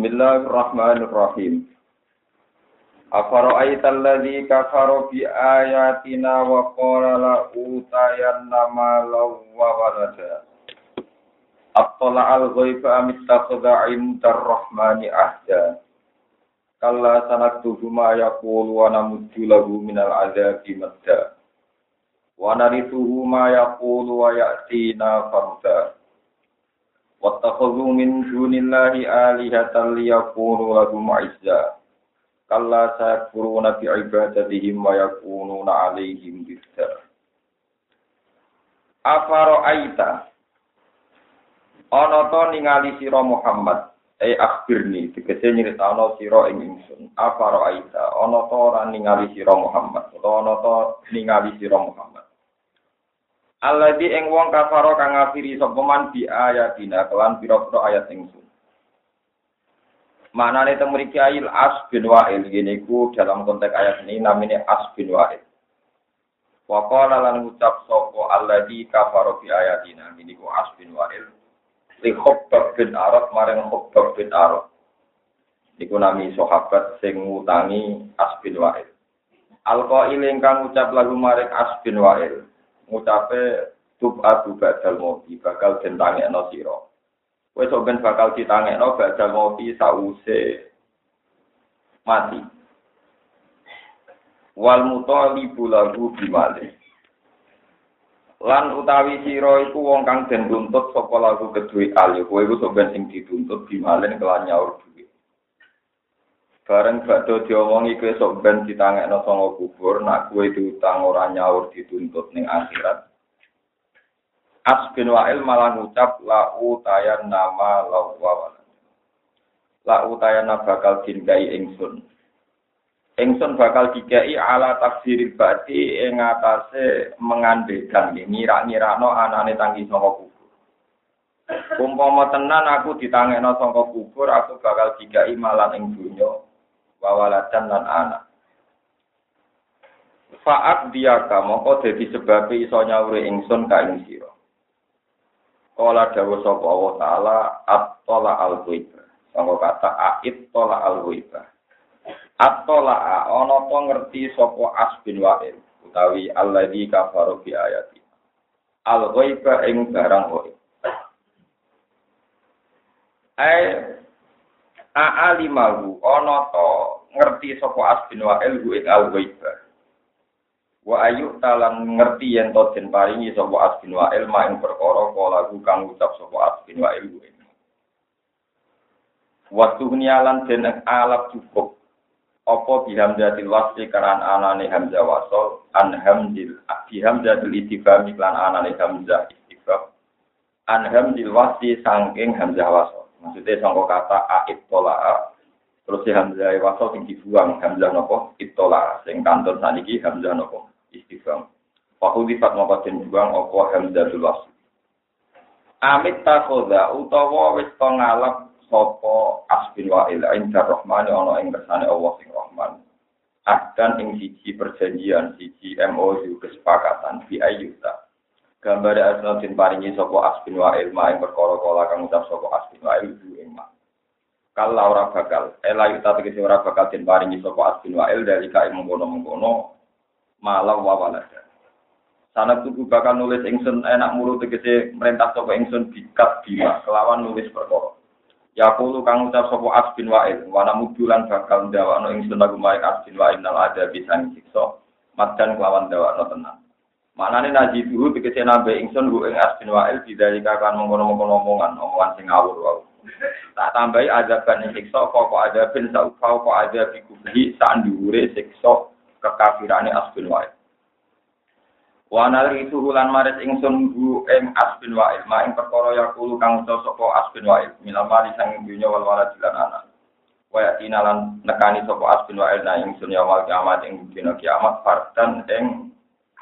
Bismillahirrahmanirrahim. Afara'aital ladzi kafara bi ayatina wa qala la utayanna malaw wa walada. Attola'al ghaiba am ittakhadha 'indarrahmani ahda. Kalla sanaktubu ma yaqulu wa namuddu lahu minal 'adzabi madda. Wa narithuhu ma yaqulu wa ya'tina farda. Wattakhadhu min dunillahi alihatan liyakunu lahum 'izza. Kalla sayakfuruna bi ibadatihim wa yakununa 'alaihim ghizza. Afara'aita ana ta ningali sira Muhammad akhbirni tegese nyritano sira ing ingsun. Afara'aita ana ta ora ningali sira Muhammad utawa ana ta ningali sira Muhammad alladzi ing wong kafara kang ngafiri sapa man bi ayatina kelan pira-pira ayat ingsun. Maknane teng mriki ayil As bin Wa'il niku dalam konteks ayat ini namine As bin Wa'il. Wa qala lan ucap sapa alladzi kafara bi ayatina niku As bin Wa'il li Khabbab bin Arad marang Khabbab bin Arad. Niku nami sahabat sing ngutangi As bin Wa'il. Alqa'il ingkang ucap lagu marang As bin Wa'il. Ngucape tub adu badal mauti bakal ditangekno sira. Kowe sok ben bakal ditangekno badal mauti sause mati. Wal mutalibu lahu bimale. Lan utawi sira iku wong kang den tuntut saka lagu kedue ali. Kowe iku sok ben sing dituntut bimale kelan nyaur duwe. Bareng badhe diomongi kowe sok ben ditangekno sanga kubur, nak kowe diutang ora nyaur dituntut ning akhirat. As bin Wa'il malah ngucap la utayan nama lawalan. La utayan bakal dikai ingsun. Ingsun bakal dikai ala tafsiril ba'di ing atase mengandekan ngira-ngirakno anane tangki sanga kubur. Umpama tenan aku ditangekno sanga kubur, aku bakal dikai malan ing donya. Wawaladan lan anak. Fa'at diaka moko dadi sebab iso nyawuri ingsun ka ing sira. Kala dawuh sapa Allah Taala at-tala al-ghaiba. Sanggo kata a'it-tala al-ghaiba. At-tala ana ta ngerti sapa As bin Wa'il utawi alladzi kafara bi ayati. Al-ghaiba ing barang gaib. A'alimahu ana ta ngerti sapa As bin Wa'il ing al-ghaiba. Wa ayu talang ngerti yen to den paringi sapa As bin Wa'il maing perkara kala kang ngucap sapa As bin Wa'il. Waktu nialan den alaf cukup apa bihamdatil wasli karan anane hamzah wasal an hamdil bihamdatil ittifami lan anane hamzah ittifam an hamdil wasli saking hamzah wasal. Maksudnya sangko kata a'id tola'a, terus si hamzah wasal sing dibuang hamzah nopo itola'a, sing kantor saniki hamzah nopo istifham. Paku difat moko den buang apa hamzatul wasl. Amit takoda utawa wis to ngalap sapa As bin Wa'il inta rahmani ana ing kersane Allah sing rahman. Akdan ing siji perjanjian siji MOU kesepakatan fi ayyuta. Gambar asal tin paringi sapa As bin Wa'il maing perkara kala kang ucap sapa As bin Wa'il duwe mak. Kala ora bakal elayu ta tegese ora bakal tin paringi sapa As bin Wa'il dari kae mengkono-mengkono malah wawalada. Sanak tuku bakal nulis ingsun enak mulu tegese merintah sapa ingsun dikat bima kelawan nulis perkara. Yaqulu kang ucap sapa As bin Wa'il wa namudulan bakal ndawakno ingsun lagu maring As bin Wa'il nal ada bisa siksa madan kelawan ndawakno tenan. Manane naji dulu tegese nambe ingsun ing As bin Wa'il bidari kakan mengkono-mengkono omongan sing ngawur wae. Tak tambahi azaban siksa pokok azabin saufa pokok azab dikubhi sandhuure siksa kekafirane As bin Wa'il. Wa nalri suhulan maris ingsun ing As bin Wa'il maing perkara yaqulu kang ucap sapa As bin Wa'il minamali sang dunya wal walad lan anak. Wa yatinalan nekani sapa As bin Wa'il nang ingsun ya wal kiamat ing dina kiamat fardan ing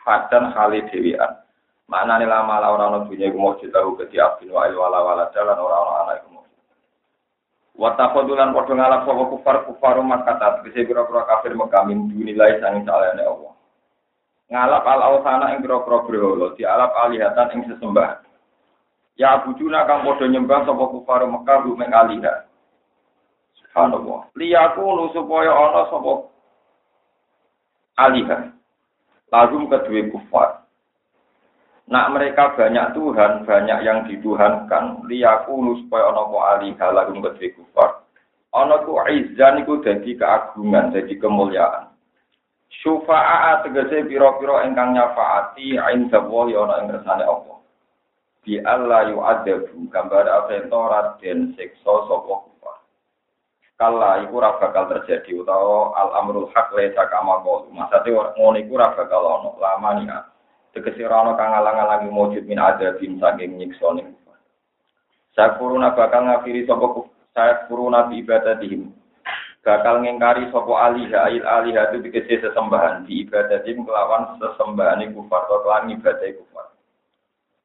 padan khali dewean. Maknane lama ora ana dunya iku mujud tahu ke diabin wa wala wala dalan ora ana ana iku. Wa tafadulan padha ngalap saka kufar maka tatbise pira-pira kafir mekamin dunilai sang saliyane Allah. Ngalap al-awsana ing pira-pira berhala dialap alihatan ing sesembah. Ya bujuna kang padha nyembah saka kufar Mekah rumeng alihat. Subhanallah. Liyaku lu supaya ana sapa alihan. Lagum kedue kufar. Nak mereka banyak Tuhan, banyak yang dituhankan. Liyaku lu supaya ana apa alihan lagum kedue kufar. Ana ku izzan iku dadi keagungan, dadi kemuliaan. Syufa'a tegese pira-pira ingkang nyafaati inda Allah ya ana ing kersane Allah. Bi Allah yu'adzabu gambar ape torat den siksa sapa kufa. Kala iku ora bakal terjadi utawa al-amrul haq laisa kama qalu. Maksudé ngono iku ora bakal ana lamane kan. Tegese ora ana kang ngalang-alangi mujud min adzabin saking nyiksane kufa. Sakuruna bakal ngafiri sapa kufa. Sakuruna bi ibadatihim. Bakal ngengkari sapa aliha il aliha tu dikese sesembahan di ibadatim kelawan sesembahane kufar lan ibadah kufar.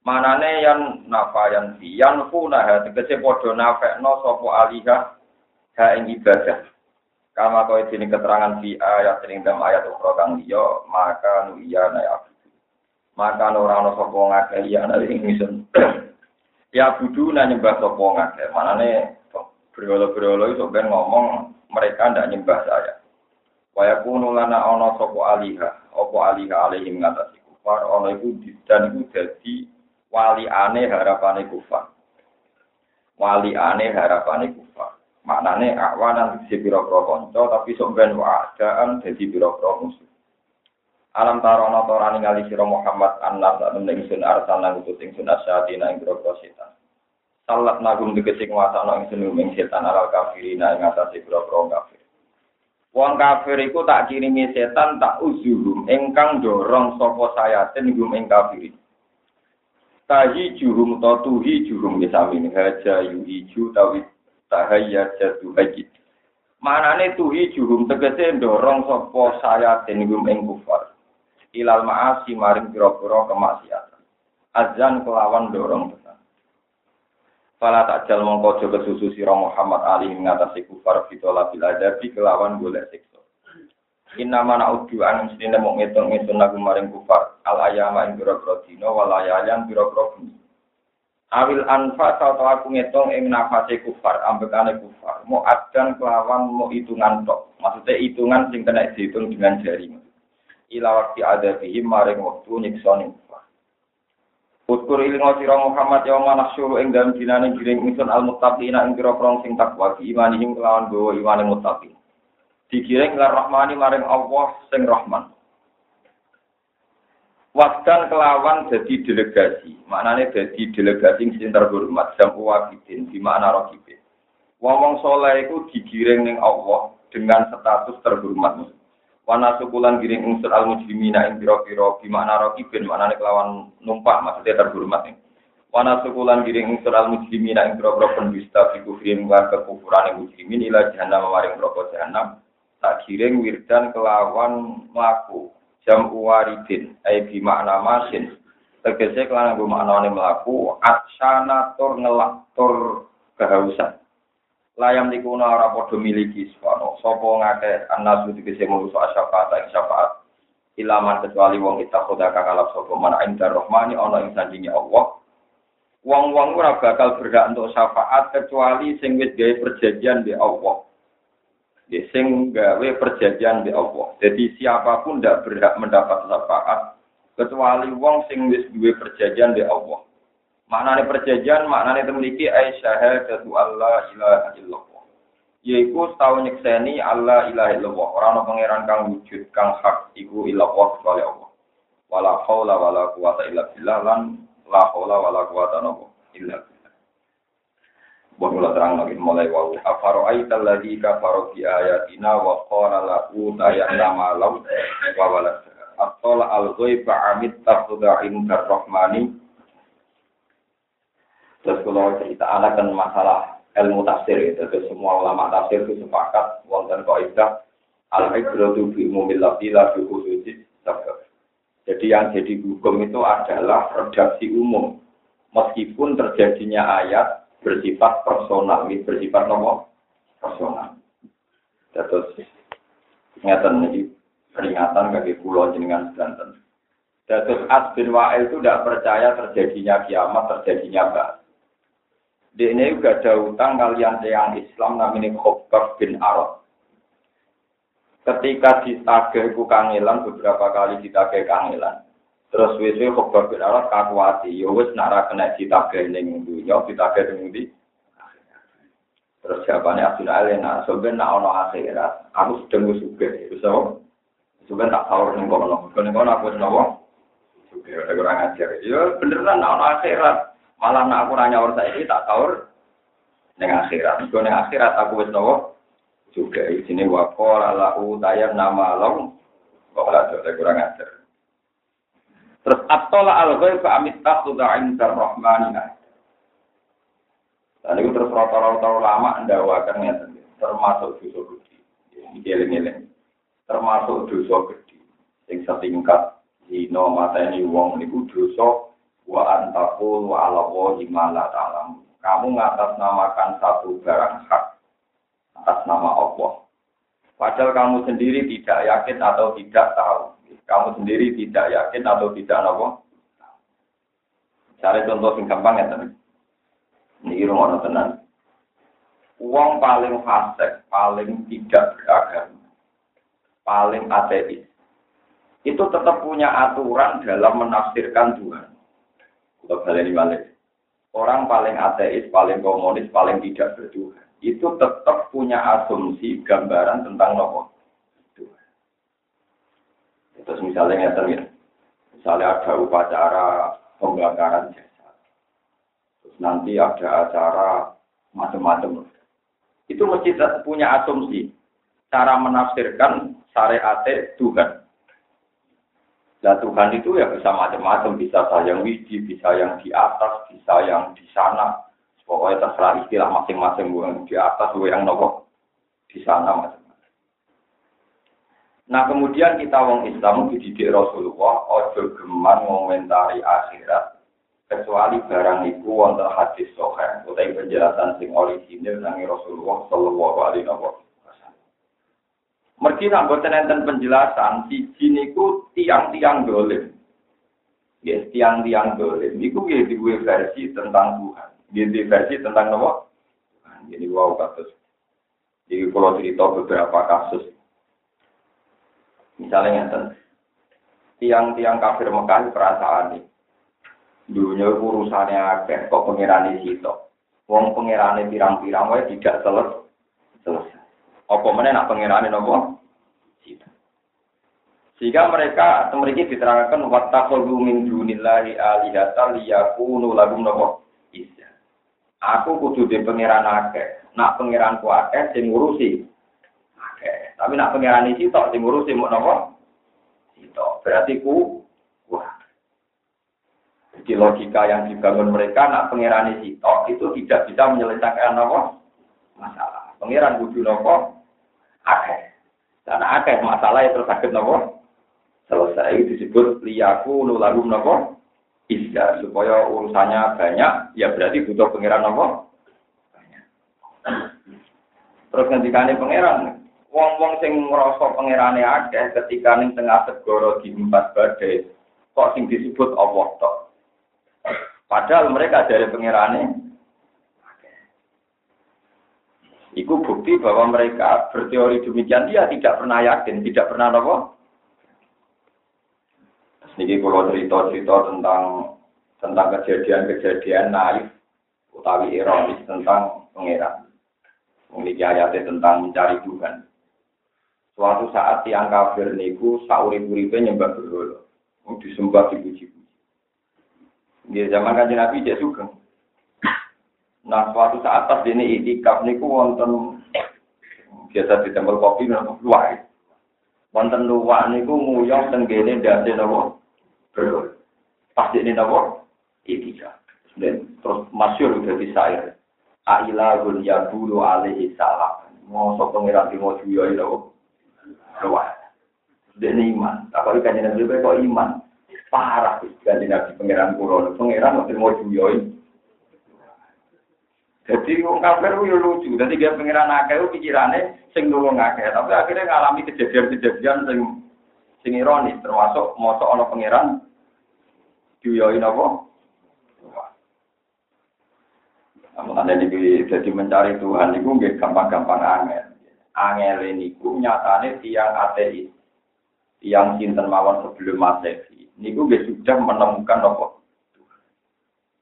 Manane yang nafayan yan punah tegese padha nafekno sapa aliha ha ing ibadah. Kama koe dene keterangan fi ayat ning dalam ayat ukra kang liya maka nu iya na abdu. Maka ora ana sapa ngakeh ya ana ing ingsun. Ya abdu nyembah sapa ngakeh. Manane berolo-berolo iso ben ngomong mereka ndak nyembah saya. Waya kuno lana ana sapa aliha, apa aliha alihim ngatasi kufar ana iku dan iku dadi waliane harapane kufar. Waliane harapane kufar. Maknane awanan dise pira-pira kanca tapi sok ben wadaan dadi pira-pira musuh. Alam tarana ta ningali sira Muhammad anna ta'lam ning sun arsana ngutus ing sunasatina ing pira-pira setan. Salat nagum dikecik wasana ing senuming setan alal kafirin ing ngatasi boro-boro kafir. Wong kafir iku tak kirimi setan tak uzuhum ingkang dorong sapa sayaten gum ing kafirin. Tahi jurum ta tuhi jurum kesamin haja yuhiju tawit tahayya jatu hajid. Manane tuhi jurum tegese dorong sapa sayaten gum ing kufar. Ilal ma'asi maring boro-boro kemaksiatan. Azan kelawan dorong Fala ta'jal mongko aja kesusu sira Muhammad Ali ngatasi kufar fitola bil adabi kelawan golek siksa. Inna ma na'udhu an muslimin mung ngitung-ngitung lagu maring kufar al ayama ing boro-boro dina walayalan boro-boro bengi. Awil anfa atau aku ngitung ing nafase kufar ambekane kufar mau adan kelawan mau hitungan tok. Maksudnya hitungan sing kena dihitung dengan jari. Ila waqti adabihim maring wektu nyiksane. Ukur ilingo sira Muhammad yauma nasyuru ing dalem dinane giring ingsun al-muttaqina ing pira-pira sing takwa imanihim kelawan bawa imane muttaqin. Digiring lan rahmani maring Allah sing rahman. Waktan kelawan dadi delegasi, maknane dadi delegasi sing terhormat sampuwa bidin di makna rokibin. Wong-wong saleh iku digiring ning Allah dengan status terhormat. Wana sukulan giring unsur al-mujrimina ing pira-pira bimana rakibin manane kelawan numpak maksudnya terhormat ning. Wana sukulan giring unsur al-mujrimina ing pira-pira pendusta fikufrin lan kekufurane mujrimin ila jahannam maring neraka jahannam tak giring wirdan kelawan mlaku jam waridin ai bimana masin tegese kelawan maknane mlaku atsana tur ngelak tur kehausan layam dikuna ora padha miliki swara sapa ngakeh anasu dikese mungsu asyafaat ing syafaat ilaman kecuali wong itakoda kang alaf sapa man inda rahmani ana ing sandinge Allah wong-wong ora bakal berhak untuk syafaat kecuali sing wis gawe perjanjian be Allah nggih sing gawe perjanjian be Allah dadi siapapun ndak berhak mendapat syafaat kecuali wong sing wis duwe perjanjian be Allah. Maknane perjanjian, maknane memiliki syahadatu Allah ilaha illallah. Yaiku setahun nyekseni Allah ilaha illallah. Ora ana pangeran kang wujud kang hak iku illallah kecuali Allah. Wala haula wala quwata illa billah lan la haula wala quwata illa billah. Wallahu ta'ala nggih mulai wa afara'aita allazi kafara bi ayatina wa qala la utayna ma law wa wala atala al-ghaiba amit taqda inda rahmani. Terus kalau cerita ada kan masalah ilmu tafsir itu, terus semua ulama tafsir itu sepakat wonten kaidah al-ibratu bi umumil lafzi la bi khususis sabab. Jadi yang jadi hukum itu adalah redaksi umum, meskipun terjadinya ayat bersifat personal, bersifat nomor personal. Terus ingatan ini peringatan bagi pulau jenengan sedanten. Terus As bin Wa'il itu tidak percaya terjadinya kiamat, terjadinya bahas. Dene uga ada utang kalian tiyang Islam namine Khobbab bin Arad. Ketika ditagih ku kangelan beberapa kali ditagih kangelan. Terus wis Khobbab bin Arad kakuwati, ya wis nek ora kena ditagih ning dunya, ditagih ning ndi? Terus jawabane Abdul Alena, "Soben nek ana akhirat, aku sedeng sugih." Iso. Soben tak sawur ning kono. Kene kono aku napa? Sugih ora kurang ajar. Ya beneran nek ana akhirat. Malah nak aku nanya orang saya ini tak tahu dengan akhirat. Kalau dengan akhirat aku berdoa juga di sini wakor alau tayar nama long bawa saya kurang ajar. Terus atola algoy faamittah tudain terrohmanina. Dan itu terus rotor lama dakwaannya termasuk dosa gede, geleng-geleng termasuk dosa gede. Yang setingkat di nomateni wong niku dosa. Wa antaqul wa alawahi ma la ta'lam. Kamu mengatasnamakan satu barang hak atas nama Allah. Padahal kamu sendiri tidak yakin atau tidak tahu. Kamu sendiri tidak yakin atau tidak tahu. Cari contoh sing gampang ya tenan. Niki rumono tenan. Wong paling fasik, paling tidak beragama, paling ateis. Itu tetap punya aturan dalam menafsirkan Tuhan. Orang paling ateis, paling komunis, paling tidak bertuhan itu tetap punya asumsi gambaran tentang Allah. Terus misalnya terus, misalnya ada upacara pembakaran jasad, terus nanti ada acara macam-macam. Itu mesti punya asumsi cara menafsirkan syariat Tuhan. Nah Tuhan itu ya bisa macam-macam, bisa sayang widi, bisa yang di atas, bisa yang di sana. Pokoknya terserah istilah masing-masing, yang di atas, yang nokok di sana macam-macam. Nah kemudian kita wong Islam dididik Rasulullah, ojo geman ngomentari akhirat, kecuali barang itu wonten hadis sahih, utawi penjelasan sing orisinil nang Rasulullah sallallahu alaihi wasallam. Mergi namboten enten penjelasan siji niku tiang-tiang dolim. Nggih, tiang-tiang dolim niku nggih duwe versi tentang Tuhan. Nggih versi tentang napa? Tuhan. Jadi wau kasus. Jadi kalau cerita beberapa kasus. Misalnya enten tiang-tiang kafir Mekah perasaan iki. Dunya urusane akeh kok pangerane sito. Wong pangerane pirang-pirang wae tidak selesai. Apa meneh nak pangerane napa? Sita. Sehingga mereka temeriki diterangkan wattaqulu min dunillahi alihatan liyakunu lahum napa? Isa. Aku kudu de pangeran akeh. Nak pangeranku akeh sing ngurusi. Akeh. Tapi nak pangeran iki tok sing ngurusi mok napa? Sita. Berarti ku wah. Jadi logika yang dibangun mereka nak pangeran iki tok itu tidak bisa menyelesaikan napa? Masalah. Pangeran kudu napa? Akeh. Dan akeh masalah terus sakit nopo. Selesai disebut liyaku nulagum nopo. Isya supaya urusannya banyak, ya berarti butuh pangeran nopo. Banyak. Terus ngendikane pangeran, wong-wong sing ngrasa pangerane akeh ketika ning tengah segara diempat badai, kok sing disebut Allah tok. Padahal mereka dari pangerane iku bukti bahwa mereka berteori demikian dia tidak pernah yakin, tidak pernah apa. Niki kula cerita-cerita tentang kejadian-kejadian naif utawi ironis tentang pangeran. Niki ayate tentang mencari Tuhan. Suatu saat yang kafir niku saurip-uripe nyembah berhala. Disembah dipuji-puji. Nggih zaman Kanjeng Nabi cek sugeng. Nah, suatu saat pas dene itikaf niku wonten biasa ditempel kopi nang luwak. Wonten luwak niku nguyuh teng kene ndase napa? Berol. Pas dene napa? Itikaf. Terus masyhur dadi syair. Ailahun yabulu alaihi salam. Mosok pengira timo juyo iki lho. Luwak. Dene iman. Tapi kan jenenge kok iman. Parah kan jenenge pengiran kula. Pengiran mesti mau juyo iki. Jadi wong kafir yo lucu. Dadi dia pengiran akeh pikirane sing nulung akeh, tapi akhirnya ngalami kejadian-kejadian sing ironis termasuk mosok ana pengiran diuyoi napa. Makanya jadi mencari Tuhan itu nggih gampang-gampang angel. Angel niku nyatane tiyang ateis. Yang sinten mawon sebelum Masehi niku nggih sudah menemukan apa?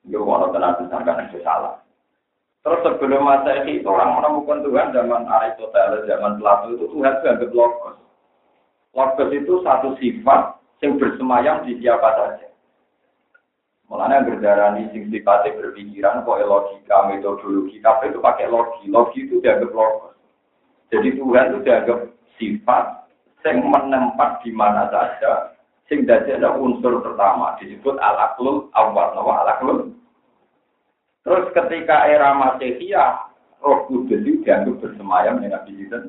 Yo ora tenan disangkane salah. Terus sebelum Masehi orang menemukan Tuhan zaman Aristoteles, zaman Plato itu Tuhan dianggap logos. Logos itu satu sifat yang bersemayam di siapa saja. Mulanya berdarani sing sifatnya berpikiran, kok logika, metodologi, tapi itu pakai logi. Logi itu dianggap logos. Jadi Tuhan itu dianggap sifat yang menempat di mana saja. Sing dadi ada unsur pertama disebut al-aqlul awwal wa al-aqlul. Terus ketika era Masehiyah, Roh Kudus itu dianggap bersemayam dengan Nabi Isa.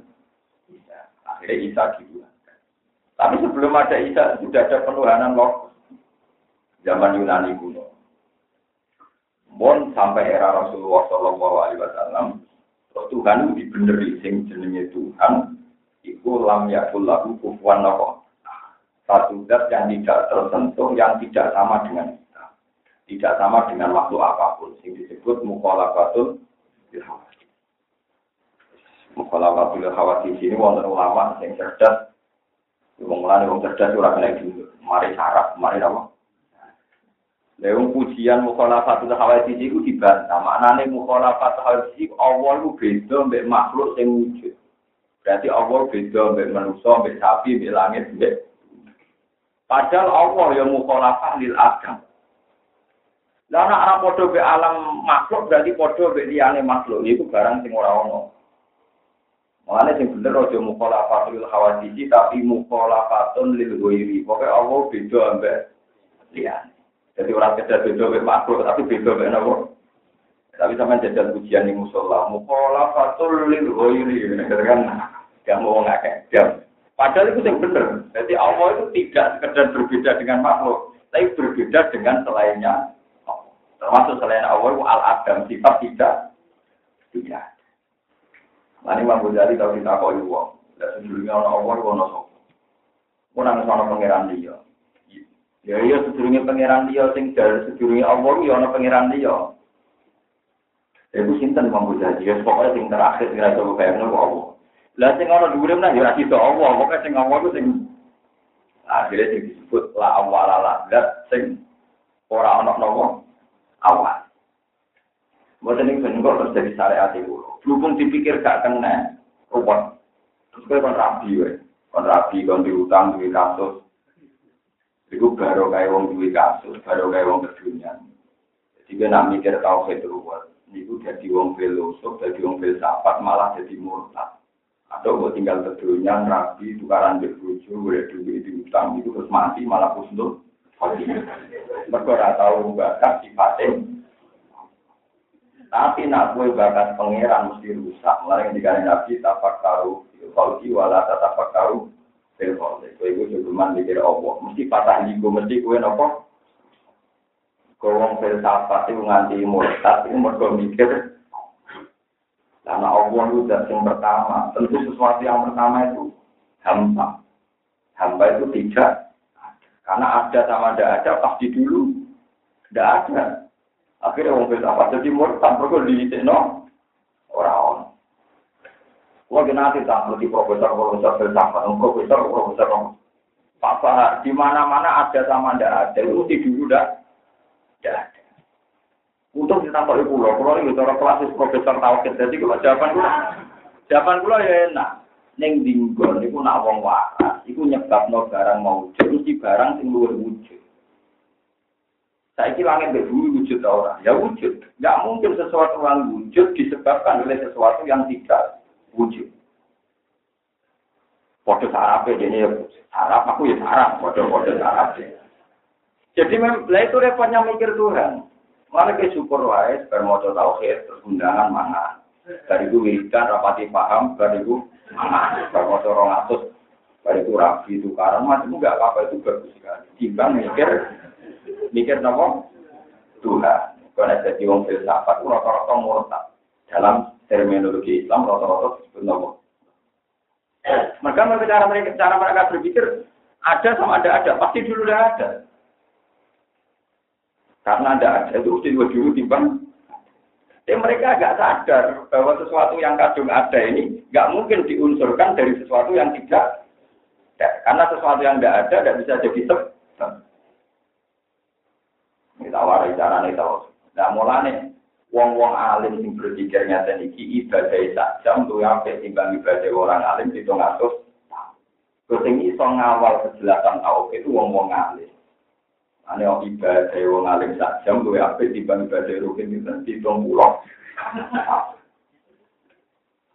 Akhirnya Isa dibuatkan. Tapi sebelum ada Isa sudah ada penuhanan logos. Zaman Yunani kuno. Bon sampai era Rasulullah sallallahu alaihi wasallam, Tuhan dibeneri sing jenenge Tuhan, iku lam yakul lahu kufuwan ahad. Satu zat yang tidak tersentuh, yang tidak sama dengan kita. Tidak sama dengan makhluk apapun, sing disebut mukhalafatul hawa. Mukhalafatul hawa di sini wonten ulama sing cerdas. Wong lan wong cerdas ora kena diundut. Mari sarap, mari apa? Lewung pujian mukhalafatul hawadits iku dibantah. Maknane mukhalafatul hawadits iku Allah ku beda mbek makhluk sing wujud. Berarti Allah beda mbek manusa, mbek sapi, mbek langit, mbek. Padahal Allah ya mukhalafah lil adam. Lah nek ora padha mbek alam makhluk berarti padha mbek liyane makhluk. Iku barang sing ora ono. Maknane sing bener aja mukhalafatul hawadits tapi mukhalafatun lil ghairi. Pokoke Allah beda mbek liyane. Jadi orang kerja beda dengan makhluk, tapi beda dengan apa? Tapi sama jadal pujian di musola, mukhalafatul lil ghairi, kan? Gak mau ngakak jam. Padahal itu yang benar. Jadi Allah itu tidak sekedar berbeda dengan makhluk, tapi berbeda dengan selainnya. Termasuk selain Allah itu al-adam, sifat tidak. Lain Imam Ghazali kalau kita kau iwang, dan sebelumnya Allah itu nosok. Kau nangis sama pangeran dia. Ya iya sedurunge pangeran liya sing dalem sedurunge Allah ya ana pangeran liya. Iku sinten monggo dadi wis pokoke sing terakhir kira to kayane Allah. Lah sing ana dhuwure menah ya iso Allah, pokoke sing Allah ku sing akhire sing disebut la awala la dat sing ora ana napa awal. Mboten ing penunggu terjadi syariat iku. Lupun dipikir gak kena rupa. Terus kowe kon rabi wae. Kon rabi kon diutang duwe kasus iku baru kaya wong duwe kasus, baru kaya wong kedunyan. Jadi kena mikir tauhid ruwet. Niku dadi wong filosof, dadi wong filsafat malah dadi murtad. Atau kok tinggal kedunyan rabi tukaran mbek bojo, golek duit diutang itu terus mati malah kusnul khotimah. Mergo ora tau bakat sifate. Tapi nak kowe bakat pangeran mesti rusak. Mulane dikaren Nabi tafakkaru fil khalqi wala tatafakkaru telefon itu ibu cuman mikir Allah mesti patah jigo mesti kowe napa golong filsafat iku nganti murtad iku mergo mikir karena Allah itu zat yang pertama tentu sesuatu yang pertama itu hamba itu tidak karena ada sama tidak ada pasti dulu tidak ada akhirnya orang filsafat jadi murtad mergo diitekno ora ono. Wah, kenapa tak seperti profesor-profesor filsafat, profesor-profesor Pak Fahar, di mana-mana ada sama tidak ada, itu dulu tidak ada. Untung ditampaki pulau ini bicara kelas profesor tauhid, jadi kalau jawaban pulau ya enak. Neng dinggon, itu nak wong waras, itu nyebabno barang mau jadi barang sing luwih wujud. Saiki langit berduri wujud ora, ya wujud. Tidak mungkin sesuatu yang wujud disebabkan oleh sesuatu yang tidak wujud. Podo sarape dene sarap aku ya sarap, podo sarape. Jadi memang itu repotnya mikir Tuhan. Malah ke syukur wae bar maca tauhid terus undangan mangan. Dari itu wiridan rapati paham, dari itu mangan. Bar maca 200, dari itu rabi itu karena masih enggak apa-apa itu bagus sekali. Timbang mikir napa? Tuhan. Karena jadi wong filsafat rata-rata murtad. Dalam terminologi Islam rata-rata disebut nopo. Maka cara mereka berpikir ada sama ada pasti dulu dah ada. Karena ada itu dulu timbang. Ya mereka nggak sadar bahwa sesuatu yang kadung ada ini nggak mungkin diunsurkan dari sesuatu yang tidak ada. Karena sesuatu yang tidak ada nggak bisa jadi sebab. Kita warai cara nih tahu. Nah mulane wong-wong alim sing berpikirnya dan iki ibadah sak jam luwih apik timbang ibadah orang alim 700. Terus sing iso ngawal kejelasan awak itu wong-wong alim. Ane ibadah wong alim sak jam luwih apik timbang ibadah rukin timbang 70.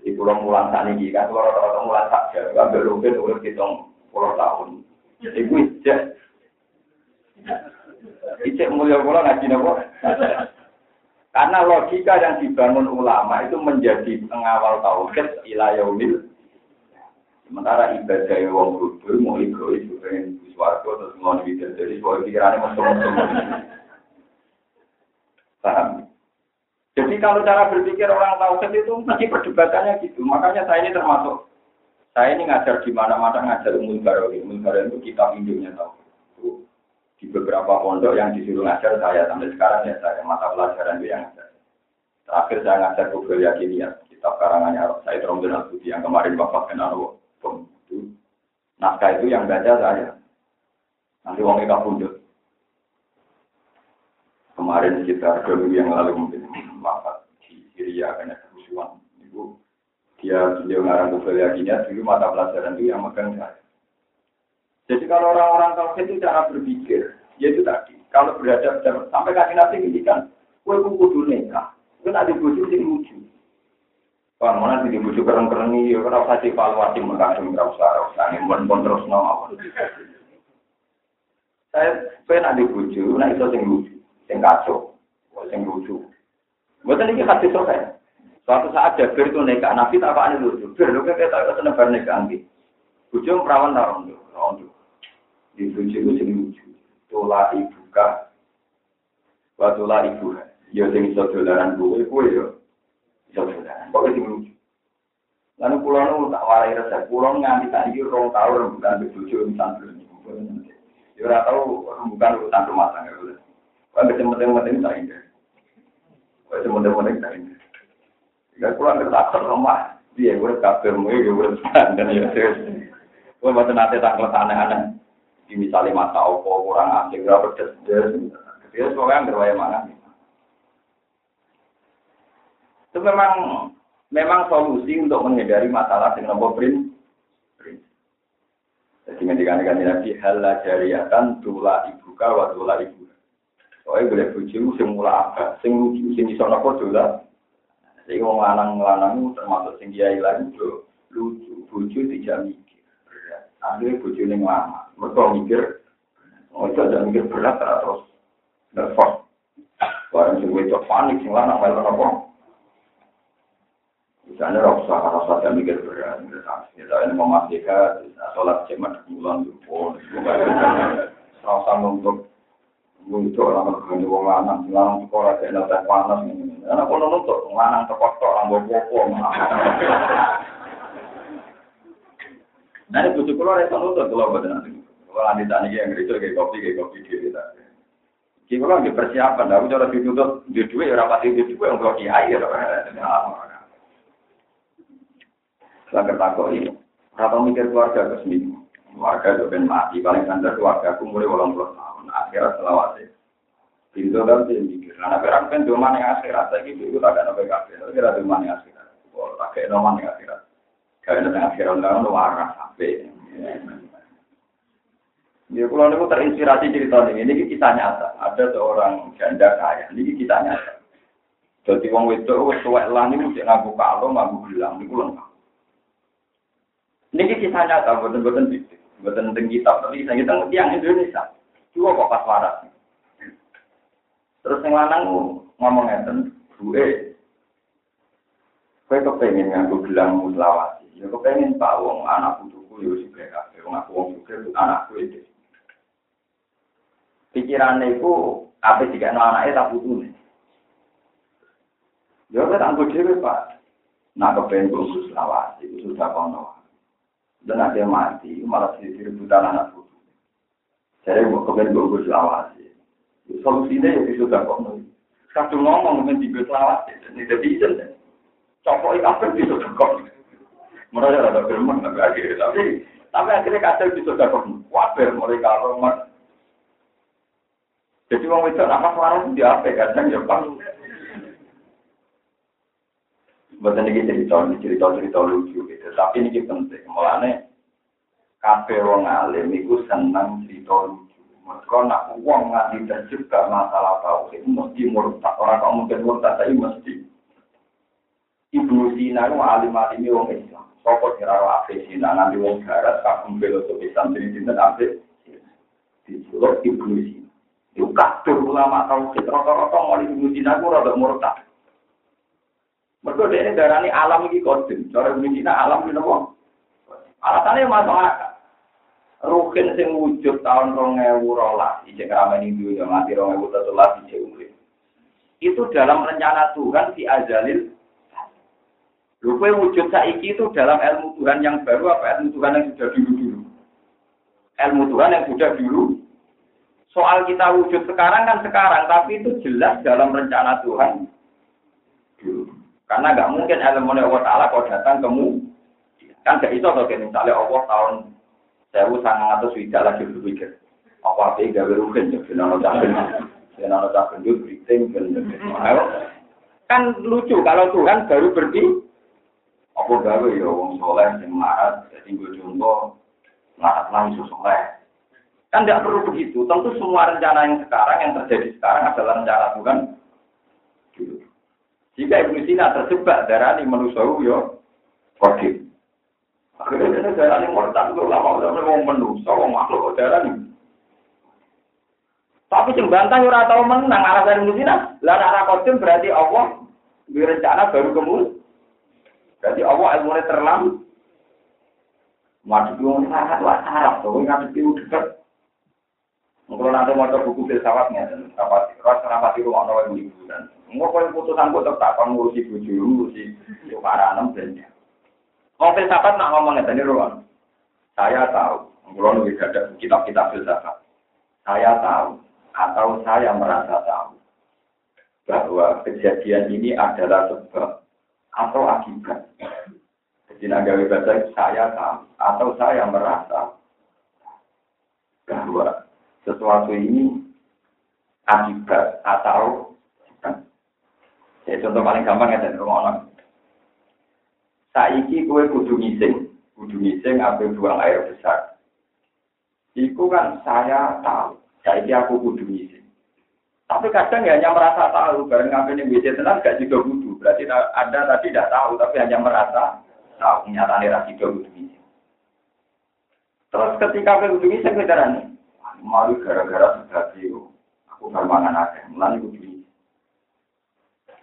Di pulang-pulang saniki kan ora-ora mulang sak jam kabeh rukin urip 70 tahun. Iku ijek mulya kula ngaji napa? Karena logika yang dibangun ulama itu menjadi pengawal tauhid ila yaumil. Sementara ibadah wong kubur mau ibadah itu pengen di swarga terus ngono iki dadi soal pikirannya masuk-masuk. Paham? Jadi kalau cara berpikir orang tauhid itu mesti perdebatannya gitu. Makanya saya ini termasuk. Saya ini ngajar di mana-mana ngajar umul barowi. Umul barowi itu kitab induknya tauhid. Di beberapa pondok yang disuruh ngajar saya sampai sekarang ya saya mata pelajaran dia yang ngajar. Terakhir saya ngajar Google Yakiniah, kitab karangannya Arab Said Romdon Al-Buti yang kemarin Bapak Kenarwo. Naskah itu yang baca saya. Nanti wong kita pundut. Kemarin sekitar 2 minggu yang lalu mungkin Bapak di Syria kena kerusuhan. Ibu dia ngarang Google Yakiniah dulu mata pelajaran itu yang megang saya. Jadi kalau orang-orang tauhid itu cara berpikir, yaitu tadi kalau berhadap-hadapan sampai kaki nabi ini kan, kue kudu nikah, kan ada bujuk sih lucu. Kalau mana sih dibujuk kereng-kereng ini, kalau kasih valuasi mereka sembilan usara, usahanya mohon terus nama. Saya kue nak dibujuk, nah itu sih lucu, yang kacau, yang lucu. Bukan ini kasih soalnya. Suatu saat Jabir itu nikah, nabi tak apa ane lucu, Jabir lupa kita tak senebar nikah nanti. Bujuk perawan taruh dulu. Dibujuk itu jadi lucu. Tolak ibu kah, tolak ibu. Ya sing iso dolaran kowe ya. Iso dolaran. Pokoke sing lucu. Lan kula nu tak warai resep. Kula nganti tak iki 2 tahun rembukan bojo misal terus niku. Ya ora tau rembukan urusan rumah tangga kula. Kan temen-temen tak indah. Kok temen-temen tak indah. Iku kula ngertak rumah. Piye kowe kabeh mung yo wis standar ya terus. Kau baca nanti tak aneh-aneh. Misalnya mata opo kurang asing, berapa pedes. Dia semua yang berwaya mana? Itu memang solusi untuk menghindari masalah dengan operin. Jadi mendikan-dikan lagi halah jariatan tulah ibuka wa tulah ibu. Soalnya boleh bujuk semula apa? Sing bujuk sini sana kau tulah. Jadi orang lanang-lanang termasuk sing dia hilang itu lucu bujuk dijamin. Akhirnya bujuk yang lama, mereka mikir berat terus nervous. Barang sebuah itu panik, yang lama, apa? Misalnya rasa dia mikir berat, misalnya memastikan sholat jemaat bulan dulu, rasa untuk orang-orang yang sekolah, yang ada panas, karena kalau nuntut, orang-orang terpaksa, orang bobo, nanti bujuk keluar itu nonton keluar badan nanti. Kalau nanti tanya yang kerja kayak kopi dia kita. Kita lagi persiapan. Aku cara ditutup dua rapat dua yang blok kiai ya. Saya takut ini. Rapat mikir keluarga ke seminggu. Keluarga jodohin mati paling standar keluarga. Aku mulai 80 tahun akhirnya selawat. Itu dalam dia mikir. Anak berak kan cuma yang akhirat lagi. Itu agak nabi kafir. Kira cuma yang akhirat. Kalau pakai nama yang akhirat. Kalau tengah akhiran kan waras sampai. Ya kalau aku terinspirasi cerita ini kisah nyata. Ada seorang janda kaya, ini kisah nyata. Jadi wong wedok wis tuwek lan niku mesti nganggo kalung, nganggo gelang niku lengkap. Niki kisah nyata boten-boten fiktif, boten teng kitab tapi saya teng tiyang Indonesia. Cuma kok pas waras. Terus sing lanang ngomong ngeten, "Duwe kowe kepengin nganggo gelang muslawat." Ya kepengen Pak Wong anak putuku ya sing BKB wong aku wong sugih anakku iki. Pikirane iku ape dikene anake tak putune. Ya ora anggo dhewe Pak. Nak kepengen khusus lawas iki sudah kono. Dan ade mati malah direbutan anak putu. Jare kok kepengen khusus lawas iki. Solusine ya sudah kono. kadung ngomong men di selawat ini tapi jeneng copoi kafir bisa degok merasa ada firman tapi akhirnya kata bisa degok kafir mereka romat jadi wong itu apa warung di ape kadang ya Pak boten iki cerita lucu gitu tapi niki penting mulane kabeh wong alim iku seneng cerita lucu mergo nek wong nganti tajib gak masalah tauhid mesti murtad ora kok mungkin murtad tapi mesti Ibnu Sina ku alim-alim wong Islam sapa kira-kira Ibnu Sina nganti wong garat kagum filosofi santri dinten ape disuruh Ibnu Sina iku kabeh ulama tauhid rata-rata ngoli Ibnu Sina ku rada murtad. Mereka dia darani alam ini kodim. Cara begini alam ini apa? Alasannya masuk akal. Rukin yang wujud tahun 2012. Ijek ramen itu yang mati 2013 ijek umri. Itu dalam rencana Tuhan si Azalil. Rupa wujud saiki itu dalam ilmu Tuhan yang baru apa ilmu Tuhan yang sudah dulu? Ilmu Tuhan yang sudah dulu. Soal kita wujud sekarang kan sekarang, tapi itu jelas dalam rencana Tuhan. Karena enggak mungkin ilmu Allah Ta'ala kalau datang kemu kan enggak iso kalau misalnya Allah tahun 1900 widak lagi berpikir apa yang gawe rugen jenang-jenang beriting kan lucu kalau Tuhan baru berpikir apa gawe ya orang soleh yang melarat jadi gue contoh melarat langsung soleh kan enggak perlu begitu tentu semua rencana yang sekarang yang terjadi sekarang adalah rencana Tuhan. Jika Ibnu Sina terjebak darah ini menusau, ya, kodim. Akhirnya darah ini murtad, ulama-ulama mau menusau, makhluk darah ini. Tapi sembantah, orang tahu menang, arah dari Ibnu Sina. Lalu arah kodim berarti Allah, berencana baru kemudian. Berarti Allah ilmunya terlambat. Madu yang sangat wasarat, tapi ngadep itu dekat. Mungkin nanti mau buku filsafatnya, rapati rumah orang yang dibuat. Mungkin putusan gue tetap mengurusi buju, mengurusi para anak dan kalau filsafat nak ngomongnya tadi ruang. Saya tahu, mungkin lebih ada kitab-kitab filsafat. Saya tahu, atau saya merasa tahu bahwa kejadian ini adalah sebab atau akibat. Jadi agama bahasa saya tahu, atau saya merasa bahwa sesuatu ini akibat atau ya contoh paling gampang ya dari rumah orang saiki kue kudu ngising ambil buang air besar itu kan saya tahu saiki aku kudu ngising tapi kadang ya hanya merasa tahu bareng ngambil yang bisa tenang gak juga kudu berarti ada tadi tidak tahu tapi hanya merasa tahu nyatanya rasi kudu ngising terus ketika kudu ngising bicara nih malu gara-gara sudah siu, aku permangan aja, melani begini.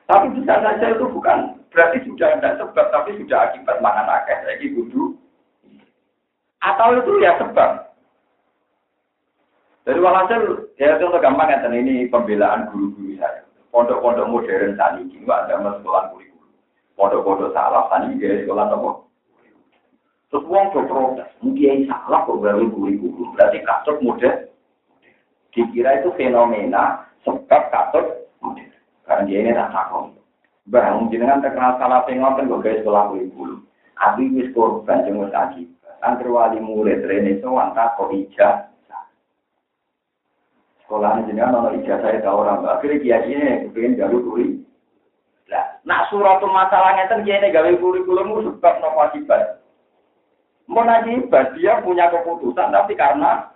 Tapi bisa saja itu bukan berarti sudah ada sebab, tapi sudah akibat makan aja lagi kudu. Atau itu ya sebab. Dari walhasil, ya contoh gampang ya, dan ini pembelaan guru-guru saya. Pondok-pondok modern tadi, ini ada sekolah kurikulum. Pondok-pondok salah tadi, jadi sekolah apa? Terus wong do protes, mungkin salah kok baru guru-guru. Berarti katut model. Dikira itu fenomena sebab katut model. Karena dia ini rasa kong. Barang jenengan terkenal salah pengoten kok guys sekolah guru. Abi wis korban jeng wis akibat. Antar wali murid rene sowan takok ijazah. Sekolahane jenengan ana ijazah ta ora Mbak? Akhire kiyasine kepen jalu guru. Lah, nak suratul masalah ngeten kiyene gawe kurikulum sebab napa akibat. Menagi dia punya keputusan tapi karena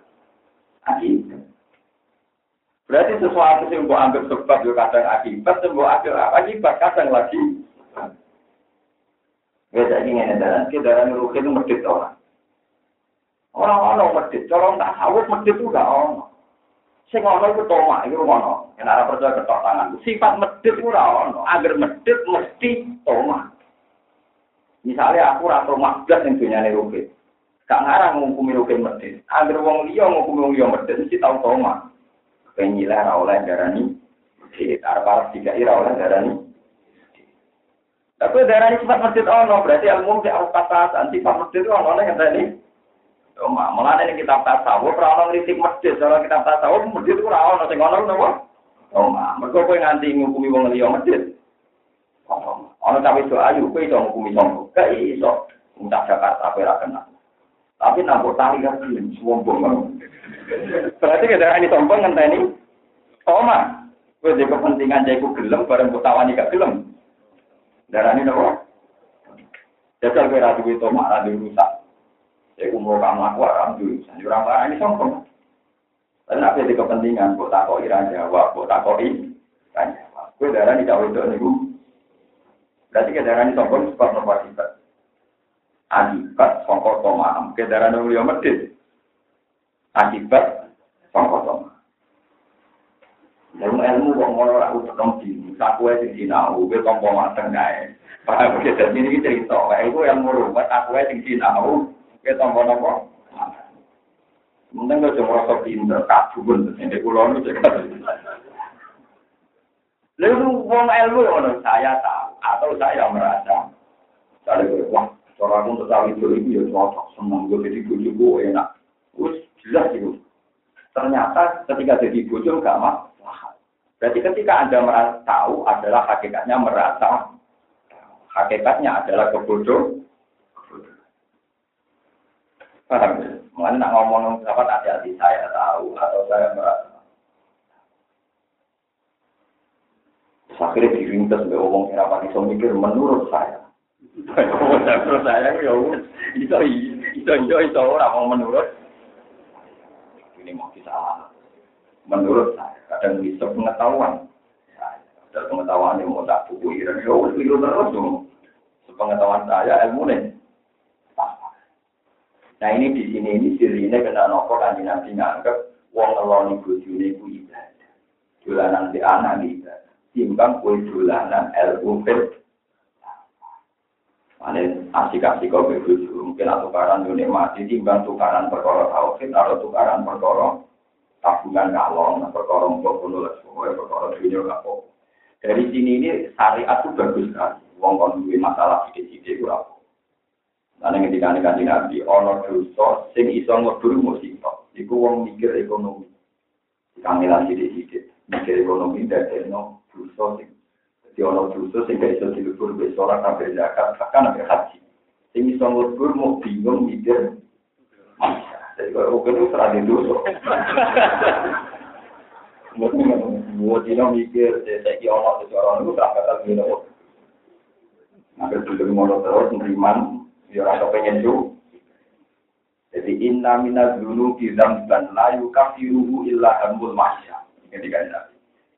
akibat. Berarti sesuatu yang gua anggap sebab yo kadang akibat, sembo akibat kadang lagi. Beda iki ngene dalan, ki dalan rukin medhit ora. Ora ono medhit, corong tak awet medhit uga ono. Sing ono iku tomak, iku ono. Yen ora percaya ketok tangan. Sifat medhit ora ono, anger medhit mesti tomak. Misalnya aku ra tomak blas ning dunyane rukin. Gak ngarang ngukumi rukin medhit. Anger wong liya ngukumi wong liya medhit mesti tau tomak. Penyilah raulai darani, arbar tiga raulai darani. Tapi darani sifat masjid ono berarti ilmu dia harus katakan sifat masjid itu ono yang kata ini. Cuma malah ini kita tasawuf, orang kritik masjid, orang kita tasawuf masjid itu orang ono sing ono nopo. Oma, mereka kau nanti ngukumi wong liya medit. Orang tapi doa ayu, kau itu ngukumi songkok. Kau itu muntah Jakarta perakan. Tapi nampol tali kan belum sombong. Berarti kedaraan ini sombong kan tadi. Oma, kau jadi kepentingan jago gelem, barang butawani gak gelem. Darah ini nampol. Jajal kau ratu itu malah dirusak. Jadi umur kamu aku orang tuh, sanjurang barang ini sombong. Tapi nak jadi kepentingan buat takoi raja, buat takoi tanya. Kue darah ni jauh itu nih bu. Berarti kedaraan ini sombong sebab nomor kita. Akibat songkok tomaham, kedaraan yang beliau medit. Akibat songkok tomaham. Dalam ilmu kok ngono aku terkembang, aku yang sinau, aku kompom mateng nae. Padahal kita jadi kita cerita, aku yang merubah, aku yang sinau. Kita ngomong-ngomong. Mungkin kalau cuma rasa pindah, kaku pun. Ini pulau ini juga. Lalu, orang ilmu yang saya tahu, atau saya merasa. Saya berkata, wah, cara aku untuk tahu itu ya cocok. Senang, gue jadi bojo, enak. Terus, jelas itu. Ternyata ketika jadi bojo, gak mahal. Berarti ketika Anda merasa tahu, adalah hakikatnya merasa. Hakikatnya adalah kebodohan. Paham ya? Mungkin nak ngomong apa tadi hati saya tahu atau saya merasa. Akhirnya dirintas sampai ngomong kenapa bisa mikir menurut saya. Menurut saya itu orang mau menurut. Ini mau disalah. Menurut saya kadang bisa pengetahuan. Ada pengetahuan yang mau tak buku iran. Ya udah terus dong. Sepengetahuan saya ilmu nih. Nah ini di sini ini sirine kena nopo kan nanti nganggep wong ngeloni bojone ku ibadah. Dolanan di anak ibadah. Timbang kowe dolanan ilmu fik. Mane asik-asik kok bojone mungkin tukaran yo nikmati timbang tukaran perkara tauhid atau tukaran perkara tabungan kalong perkara ngono lek kowe perkara dunya apa. Dari sini ini syariat itu bagus kan. Wong kon duwe masalah sithik-sithik ora apa. Karena ketika Kanjeng Nabi ana dosa sing iso ngedul musibah. Iku wong mikir ekonomi. Dikangelan sithik-sithik. Mikir ekonomi dadekno dosa sing. Dadi ana dosa sing gak iso dilebur wis ora kabeh zakat, bahkan ora haji. Sing iso ngedul mung bingung mikir. Jadi kalau kene ora di dosa. Mungkin mikir saiki ana dosa ora niku tak bakal ngene. Nek kudu ngono terus nriman dia rasa pengen tu. Jadi inna minaz zunubi dzamban la yukafiruhu illa hamul mahsyah. Ketika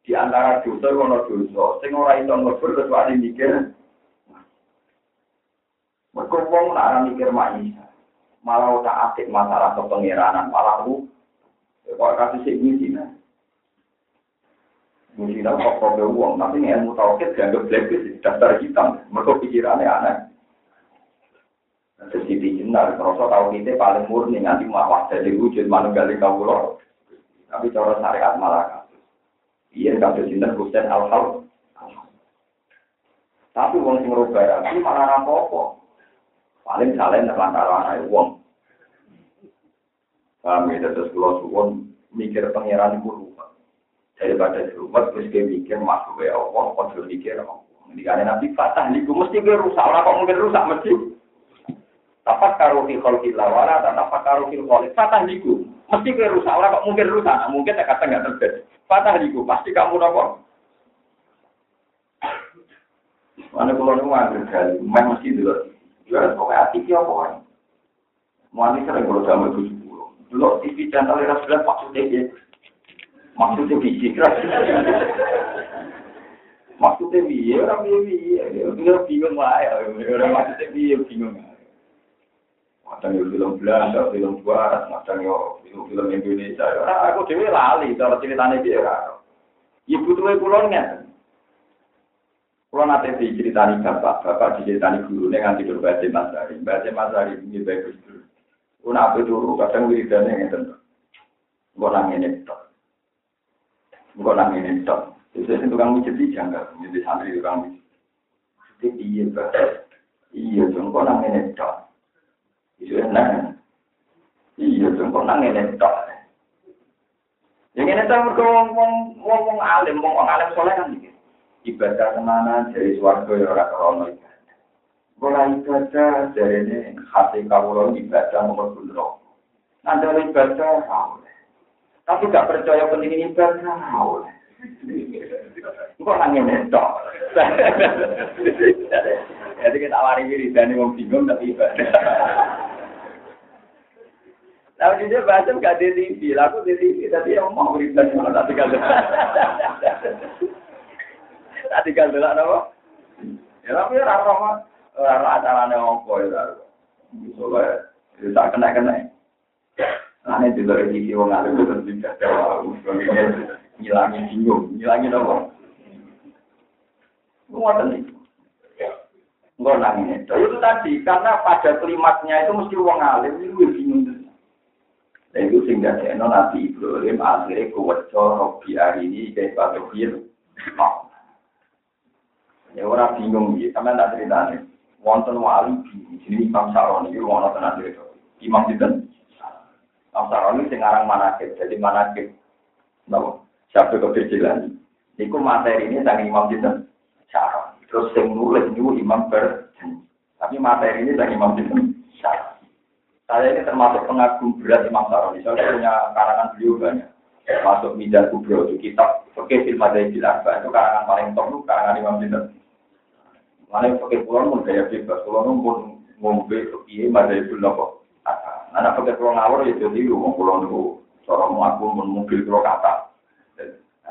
di antara dosa ono dosa sing ora iso ngebur kecuali mikir. Mergo wong ora mikir manusia. Malah tak atik masalah kepengeranan malah lu. Kok kasus sing iki nah. Mesti dak kok wong tapi ilmu tauhid dianggap blacklist daftar hitam. Mergo pikirane aneh. Jadi dijenar, merasa tahu kita paling murni nanti mawah jadi wujud manunggali kawulo. Tapi cara syariat malah kasus. Iya kasus jenar kusen hal-hal. Tapi uang sing merubah itu malah rampopo. Paling salahnya terlantaran uang. Kami terus keluar uang mikir pengiran itu rumah. Daripada di rumah terus dia mikir masuk ke uang, kontrol mikir uang. Dikali nanti patah liku mesti rusak orang kok mungkin rusak mesti. Tafakkaru fi khalqil lawala dan tafakkaru fil khaliq fatahliku mesti kowe rusak ora kok mungkin rusak mungkin tak kata enggak terjadi fatahliku pasti kamu nopo ana kula nu ngandel kali memang mesti delok jelas kok ati ki opo wae muani sering kula jamu 70 delok TV channel era sebelah maksudnya biji keras maksudnya biye ora biye delok bingung wae ora maksudnya biye bingung. Macam film Belanda, film Barat, macam film Indonesia. Aku dewi lali cara ceritanya dia. Ibu tuai pulangnya. Pulang nanti diceritani bapak diceritani guru dengan tidur baca Mas Hari ini bagus dulu. Una apa dulu kadang wiridane yang tentu. Bukan angin itu. Jadi tukang wujud dijanggal, jadi santri tukang wujud. Jadi iya, bukan angin itu. Iya, nang. Iya, jengkol nang ngene tok. Ya kene ta wong alim, wong alim saleh kan iki. Ibadah tenanan dari swarga ya ora ono ibadah. Ora ibadah jarene hati kawula ibadah nomor 10. Nandang ibadah oleh. Tapi gak percaya pentingin ibadah oleh. Kok nangene tok. Jadi kita awari wiridane wong bingung tapi ibadah. Lalu dia baca gak di TV, laku di TV, tapi yang mau berita di mana, tak tinggal delak apa? Ya tapi rara-rama, acaranya ngomong, ya. Soalnya, tak kena-kena. Nah, ini juga di TV, ngalim, terus tidak ada, ngilangin bingung, ngilangin apa? Ngomong-ngomong itu. Ngomong-ngomong itu tadi, karena pada klimatnya itu mesti wong alim, itu bingung. Lalu sehingga Ceno Nabi Ibrahim akhirnya kuwecor Robi hari ini kayak batu biru. Ya orang bingung dia, kami tak cerita nih. Wonten wali di sini Imam Saroni itu orang tenar cerita. Imam Sinten, Imam Saroni sekarang manakib, jadi manakib. Tahu siapa kekecilan? Iku materi ini dari Imam Sinten Saroni. Terus yang nulis itu Imam Ber, tapi materi ini dari Imam Sinten Saroni. Saya ini termasuk pengagum berat Imam Saroni. Saya punya karangan beliau banyak. Masuk Midal Kubra itu kitab Fikih Madzhab Al-Arba itu karangan paling top itu karangan Imam Sinten. Mulai Fikih Kulon pun gaya bebas. Kulon pun ngombe Fikih Madzhab Al-Arba. Anak Fikih Kulon awal ya jadi ngomong Kulon itu seorang mengaku mengumpil Kulon kata.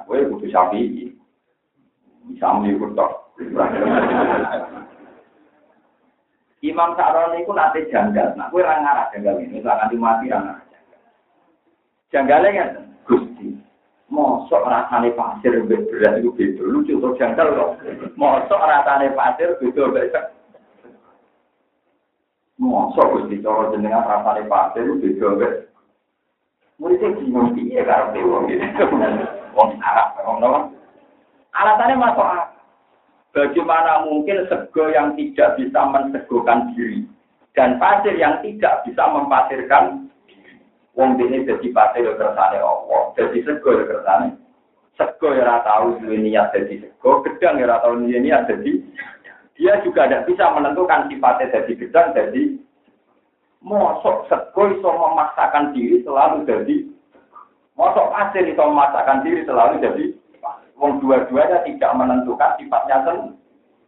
Aku ya butuh sapi. Misalnya ikut top. Imam Saroni itu nanti janggal. Nah, aku orang ngarah janggal ini. Misalkan nanti mati orang ngarah janggal. Janggalnya kan? Gusti. Mosok rasanya pasir berat itu betul. Lucu untuk janggal loh. Mosok rasanya pasir betul. Mosok Gusti. Kalau jenengan rasanya pasir itu betul. Muridnya bingung. Iya karena bingung. Orang ngarah. Alasannya masuk akal. Bagaimana mungkin sego yang tidak bisa mensegokan diri dan pasir yang tidak bisa mempasirkan diri. Wong dene dadi pasir kersane Allah, dadi sego kersane. Sego ora tau duwe niat dadi sego, gedang ora tau duwe niat dadi. Dia juga tidak bisa menentukan sifatnya dadi gedang dadi. Mosok sego iso memaksakan diri selalu dadi. Mosok pasir iso memaksakan diri selalu dadi. Wong dua-duanya tidak menentukan sifatnya sendiri,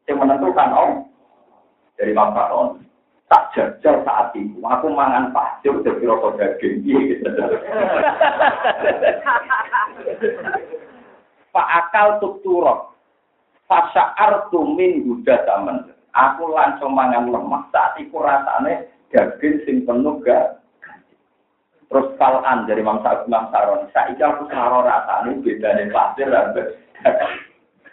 yang menentukan dari makanan. Tak jajar saat itu, aku mangan pasir dari rokok daging. Pak akal tuturok, pak syar tumin gudah zaman. Aku langsung mangan lemak saat itu rasanya daging sing penuh gak. Terus kalan dari Imam Saroni. Saiki aku karo rasane bedane pasir lan daging.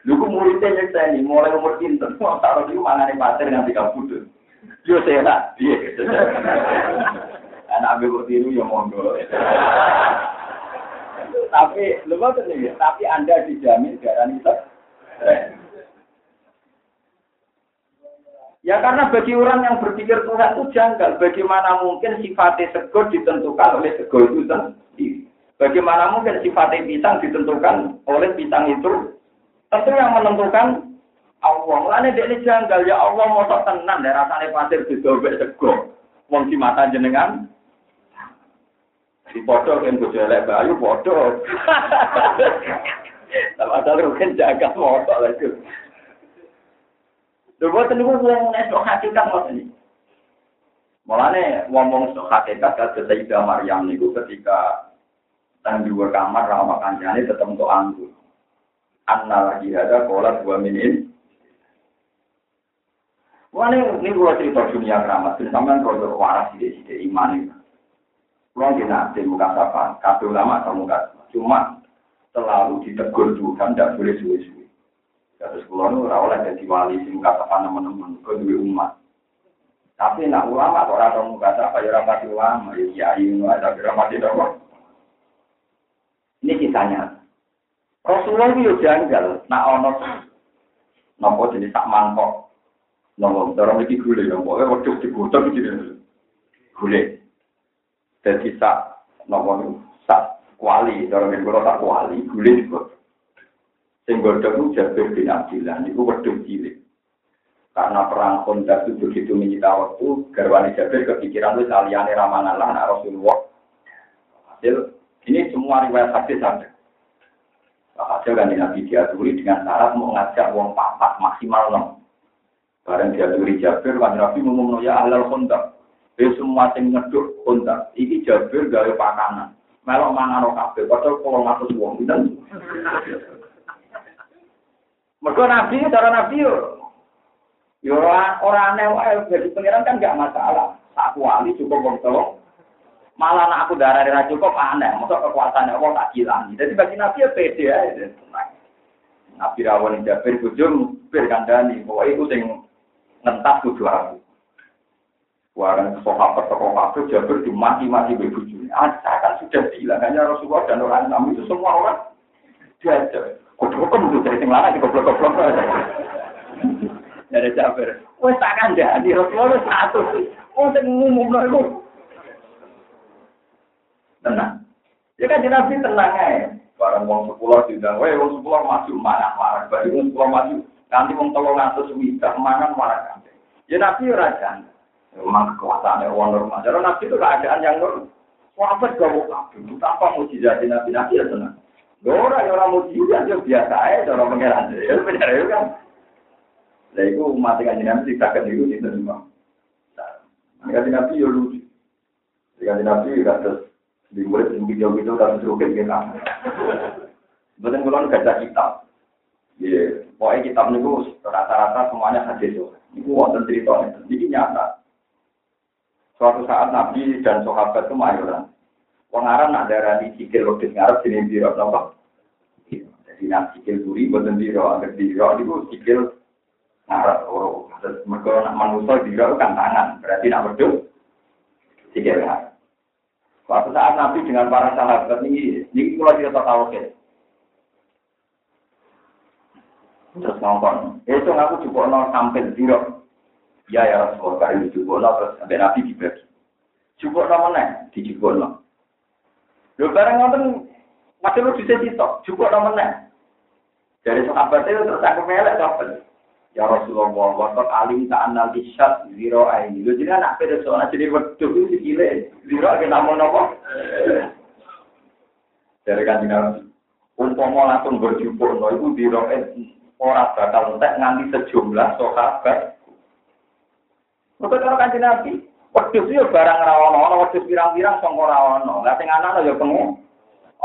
Lha kok muridnya nyekseni mulai umur pinten Imam Saroni mangane pasir nganti kabudut. Yo sena piye. Ana ambek tiru yo monggo. Tapi lewat ini, tapi Anda dijamin garani tetep. Ya karena bagi orang yang berpikir Tuhan itu janggal. Bagaimana mungkin sifatnya sego ditentukan oleh sego itu sendiri? Bagaimana mungkin sifatnya pisang ditentukan oleh pisang itu? Tentu yang menentukan Allah. Karena dia janggal. Ya Allah mau tenang. Ya rasanya pasir didobek sego. Wong di mata jenengan. Di bodoh kan bojelek bayu bodoh. Tapi ada rugen jaga motor lagi. Dua telugu wong nek sok hakikat ngoten iki. Mulane ngomong sok hakikat kata Sayyidah Maryam niku ketika tang di luar kamar ramah kancane tetep tok anggur. Anna lagi ada kolat 2 menit. Mulane niku cerita dunia kramat sampeyan rodo waras iki iman iki. Wong dina temu kasapa, kabeh ulama semoga cuma selalu ditegur Tuhan ndak boleh suwe-suwe. Terus kulon ora oleh dadi wali sing katakan teman-teman kok duwe umat. Tapi nek ulama kok ora tau kata apa ya ora pati ulama ya ayo ada gramati doang. Niki tanya. Rasulullah iki yo janggal nek ana napa jenis sak mangkok. Napa ndoro iki gule yo kok wedhus dibutuh iki. Gule. Dadi sak napa sak kuali, cara menggoro tak kuali, gulis kok. Sing godhong Jabir bin Abdillah niku wedhus cilik. Karena perang Khandaq itu begitu menyita waktu, garwane Jabir kepikiran wis aliyane ramana lan Rasulullah. Hasil ini semua riwayat hadis ada. Hasil kan Nabi diaturi dengan syarat mau ngajak wong papat maksimal 6. Bareng diaturi Jabir lan Nabi ngomongno ya ahlal Khandaq. Wis semua sing ngeduk Khandaq, iki Jabir gawe pakanan. Melok mangan kabeh, padahal 300 wong pinten. Mergo Nabi cara Nabi yo ora aneh wae jadi pengiran kan enggak masalah. Aku wali cukup wong tolong. Malah nek aku darane ra cukup aneh, mosok kekuatane wong tak ilangi. Jadi bagi Nabi ya pede ae. Nabi rawon Jabir bujum pirkandani, pokoke iku sing ngentas kudu aku. Warang sahabat-sahabat Jabir dimaki-maki mbek bujune. Akan sudah dihilangkannya Rasulullah dan orang Islam itu semua orang diajak. Kok mung dari sing lanang dikoblok-goblok. Dari Jabir. Wes tak kandhani Rasulullah satu. Wong sing ngumumno iku. Tenang. Ya kan Nabi tenang ae. Bareng wong 10 diundang, "Weh, wong 10 maju marah marah. Bagi wong 10 maju, nanti wong 300 widah mangan marah kabeh." Ya Nabi ora jan. Memang kekuatannya wong normal. Jadi Nabi itu keadaan yang normal. Sahabat gawok kabeh. Tanpa mujizat Nabi Nabi ya tenang. Orang mujizat itu biasa aja, orang mengeran. Ya benar ya kan. Lah itu umat yang Nabi dikatakan itu di semua. Mereka Nabi ya lucu. Mereka Nabi terus di murid yang video-video dan serukan kita. Betul bulan gajah kitab. Ya, pokoknya kitab itu rata-rata semuanya hadis. Itu wonten ceritanya. Jadi nyata. Suatu saat Nabi dan sahabat itu mayoran. Wong Arab nak darani sikil wedhus ngarep jenenge pira napa? Jadi nak sikil duri boten pira, anggere pira niku sikil ngarep loro. Terus mergo nak manusa dira kan tangan, berarti nak wedhus sikil ngarep. Suatu saat Nabi dengan para sahabat niki kula cerita tawakal. Terus ngomong, "Esuk aku jupukno sampel pira?" "Ya ya Rasulullah, kami jupukno." Terus sampai Nabi dibagi. "Jupukno meneh?" "Dijupukno." Lho bareng ngoten padha lu dicetok cukup ta meneh. Dari sahabat itu terus aku melek kabeh. Ya Rasulullah wa ta'alim ta'annal bisyat zero aini. Lho jadi anak pede soal jadi wedhus dikile. Zero ke namung napa? Dari kanjeng umpama langsung berjupuk lho iku zero ora bakal entek nganti sejumlah sahabat. Mboten karo kanjeng Nabi. Wedhus yo barang ra ono, wedhus pirang-pirang sangko ra ono. Lah sing ana yo pengen.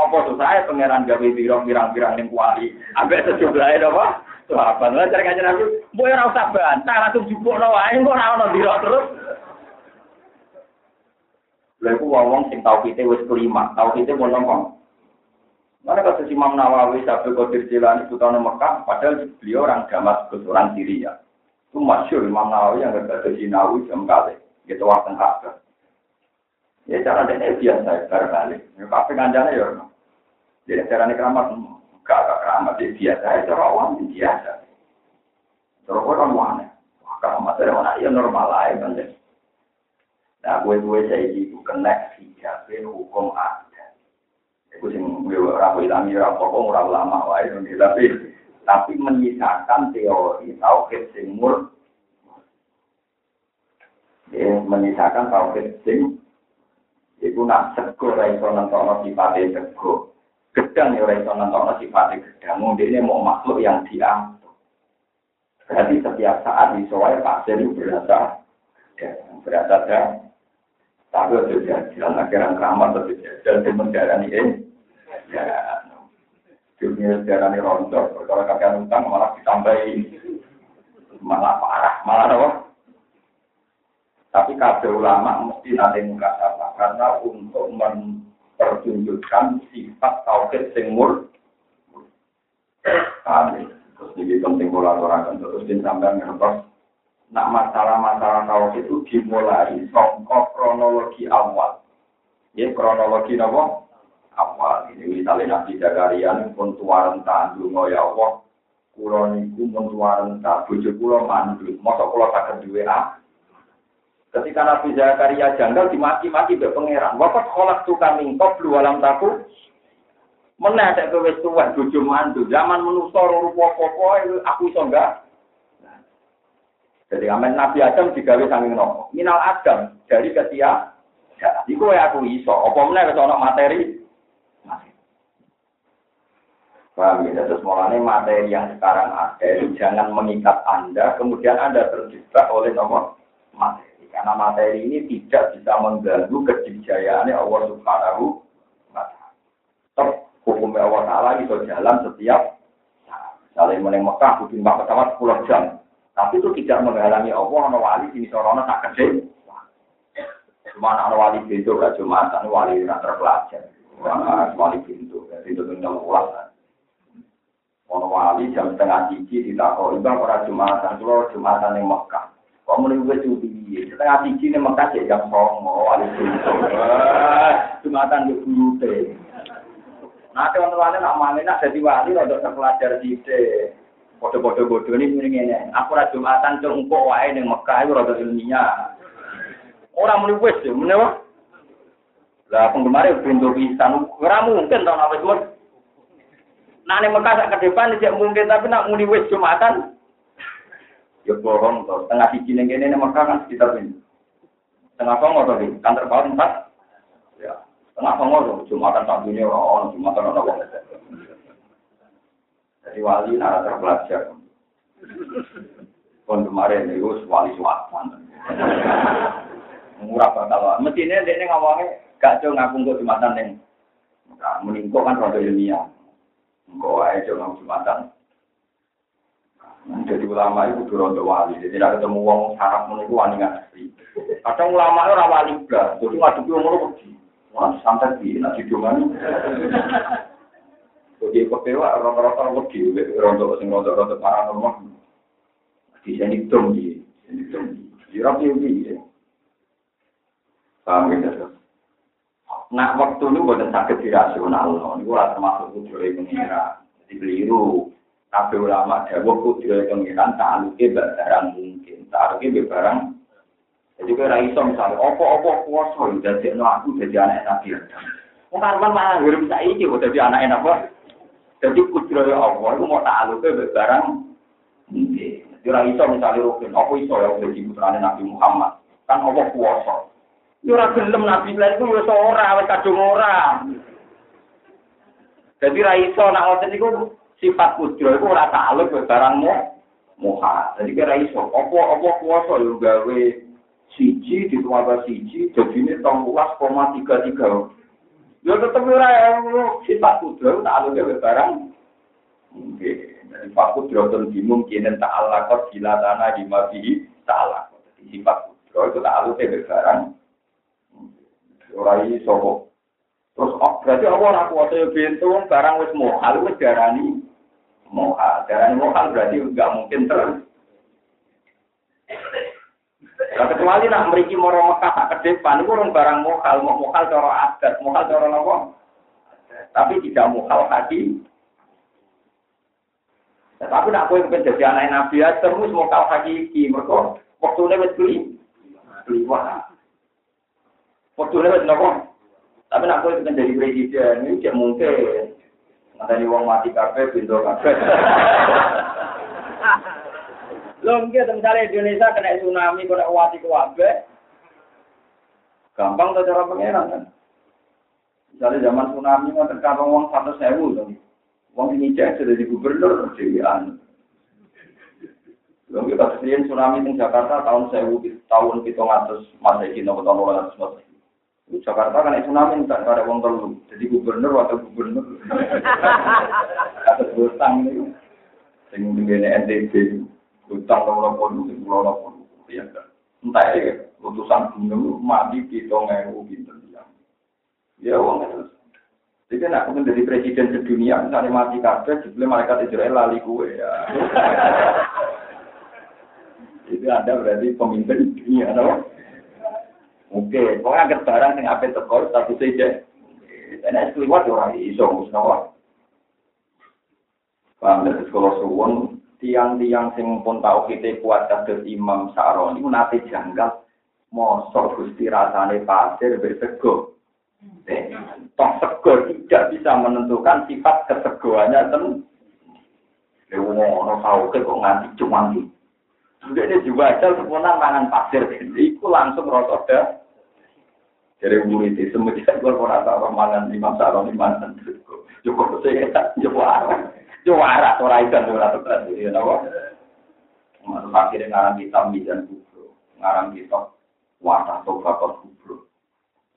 Apa susah pangeran gawe pirang-pirang ning kuali. Ambek sejumlahe napa? Sahabat lan cari kanjeng Nabi, mbok ora usah bantah, langsung jupukno wae kok ora ono ndira terus. Lha iku wong sing tauhide wis kelima, tauhide mung nongkon. Mane kata Imam Nawawi sampe Qadir Jilani putra Mekah, padahal beliau orang Damaskus, orang Syria. Itu masyhur Imam Nawawi yang kata Jinawi jemkale. Gitu waktu khas. Ya cara dene biasa barangkali. Nek apa kanjane ya ora. Jadi carane keramat enggak ada keramat biasa aja orang biasa. Terus orang mana? Maka materialnya ya normal aja kan. Nah, gue saya itu kena sikap hukum adat. Iku sing gue ora ilang ora pokok ora lama wae tapi menyisakan teori tauhid sing murni. Menyisakan tauhid sing iku nak sego ra iso nentokno sifate sego. Gedang ya ora iso nentokno sifate gedang. Mundine mau makhluk yang diatur. Berarti setiap saat iso wae pasir berasa. Berasa ta. Tapi ojo jajan akhiran kamar tetep jajan sing mendarani ya. Dunia darani rontok perkara kakek utang malah ditambahi malah parah, malah apa? Tapi kabeh ulama mesti nate muka sama karena untuk mempertunjukkan sifat tauhid sing murni. Amin. Terus iki penting kula aturaken terus sampeyan ngertos nak masalah-masalah tauhid itu dimulai saka kronologi awal. Ya kronologi napa? Awal. Ini misalnya Nabi Zakaria pun tuwaren tandungo ya Allah. Kula niku mun tuwaren ta bojo kula mandul. Mosok kula saged duwe ah. Ketika Nabi Zakaria janggal dimaki-maki oleh pangeran. Waqad khalaqtu ka min qablu wa lam taku Meneh nek kowe wis tuwek bojo mantu, zaman manusa rupa-rupa aku iso enggak. Jadi amen Nabi Adam digawe saking nopo? Minal Adam dari ketia. Jadi kowe aku iso, apa meneh wis ana materi. Paham ya, terus mulane materi yang sekarang ada jangan mengikat Anda, kemudian Anda terjebak oleh nomor materi. Karena materi ini tidak bisa mengganggu kejayaannya Allah Subhanahu wa taala. Tetap hukum Allah Ta'ala itu jalan setiap saat. Misalnya mulai Mekah, kudu mbak pesawat 10 jam. Tapi itu tidak menghalangi Allah, ana wali sini sorona tak kedhe. Cuma ana wali pintu, gak cuma ana wali ra terpelajar. Ana wali pintu, itu tentang Allah. Ono wali jam setengah siji ditakoni bang ora Jumatan, kula Jumatan ning Mekah. Kok mrene wis diuwi, setengah siji ning Mekah jam 09.00 wali itu. Jumatan yo buyute. Nate ono wali nak mangane nak dadi wali rodok terpelajar sithik. Padha-padha bodhone muni ngene. Aku ora Jumatan cuk engko wae ning Mekah iku rodok ilmiah. Ora mrene wis yo menawa. Lah penggemare bentuk pisan ora mungkin to ana wis. Nah, ini Mekah ke depan tidak mungkin, tapi nak muni wis Jumatan. Ya bohong toh, tengah siji ning kene nek Mekah kan sekitar ini. Tengah Kongo toh, kan terpaut 4. Ya, tengah Kongo toh Jumatan sabune ora ono, Jumatan ora ono. Jadi wali nara terpelajar. Kon kemarin itu wali swatan. Murah bakal. Mesine dekne ngomongnya gak cung aku nggo Jumatan ning. Nah, meningko kan rada ilmiah. Engkau aja orang Jumatan. Jadi ulama itu turun wali. Jadi tidak ketemu orang sarap menunggu aningan asli. Kadang ulama itu orang wali belas. Jadi ngadepi orang orang pergi. Orang santai di nasi doang. Jadi kepewa orang-orang pergi. Orang-orang paranormal. Di sini tumgi, sini tumgi. Di rapi tumgi. Sampai terus. Nak waktu itu bukan sakit dirasional, itu lah termasuk kudurai pengira. Jadi keliru, tapi ulama ada kudurai pengira, ta'aluknya barang mungkin, ta'aluknya barang. Jadi kira iso misalnya, apa-apa kuasa, jadi aku jadi anak Nabi Adam. Mungkin malah hidup saya ini, jadi anak apa? Jadi kudurai Allah, itu mau ta'aluknya barang mungkin. Jadi kira iso misalnya, apa iso yang jadi putranya Nabi Muhammad, kan apa kuasa. Ora gelem Nabi lan iku wis ora wis kadung ora. Dadi ra iso nek ngoten niku sifat kudro iku ora takluk karo barangmu muha. Dadi ra iso apa-apa kuwasa yo gawe siji ditambah siji dadine 13,33. Yo tetep ora sifat kudro takluk karo barang. Nggih, dadi sifat kudro mungkin ta'ala kok bila tanah di mafi ta'ala. Dadi sifat kudro iku takluk karo barang. Ora iso kok. Terus berarti apa ora kuwasa bintu barang wis mohal wis darani mohal. Darani mohal berarti enggak mungkin terus. Lah kecuali nak mriki moro Mekah sak kedepan iku barang mohal, mohal cara adat, mohal cara napa? Tapi tidak mohal hati. Tapi nak kowe kepen dadi anak Nabi terus mohal hati iki, mergo wektune wis kliwat. Fortune wis napa? Tapi nek kowe pengen jadi presiden, iki gak mungkin. Ngadani wong mati kabeh bendo kabeh. Lho nggih temen-temen Indonesia kena tsunami kok nek wati kabeh. Gampang to cara pengeran kan. Misale zaman tsunami ngoten kampung wong 100.000 to. Wong iki cek dadi gubernur dewean. Lho nggih pasien tsunami ning Jakarta tahun 700 Masehi nopo tahun 800 Masehi. Jakarta kan itu tsunami tak ada wong telu. Jadi gubernur atau gubernur. Atas hutang niku. Sing ngene NTB hutang ora ono sing ora ono ya kan. Entar iki utusan gubernur mati 7000 pinten ya. Ya wong terus. Dene nek aku menjadi presiden sedunia misalnya mati kabeh jebule malaikat Israel lali kuwe ya. Itu ada berarti pemimpin dunia ada. Oke, pokoknya agar barang yang apa terkor, tapi saja. Karena itu lewat orang iso, musnah. Paham dari sekolah suwon, tiang-tiang yang pun tahu kita kuat kader Imam Sa'roni, nanti janggal, mosok gusti rasane pasir bertego. Toh sego tidak bisa menentukan sifat kesegoannya tentu. Lewono kau ke kok nganti cuma iki. Dene diwacal sepunang mangan pasir iku langsung roto dah. Dari murid itu semuanya korporat orang mangan di masa orang mangan sego. Cukup saya tak jawab. Juara ora ikan ora tetep ya napa. Mas akhire ngaran kitab Mizan Kubro, ngaran kitab Wadah Tobaqah Kubro.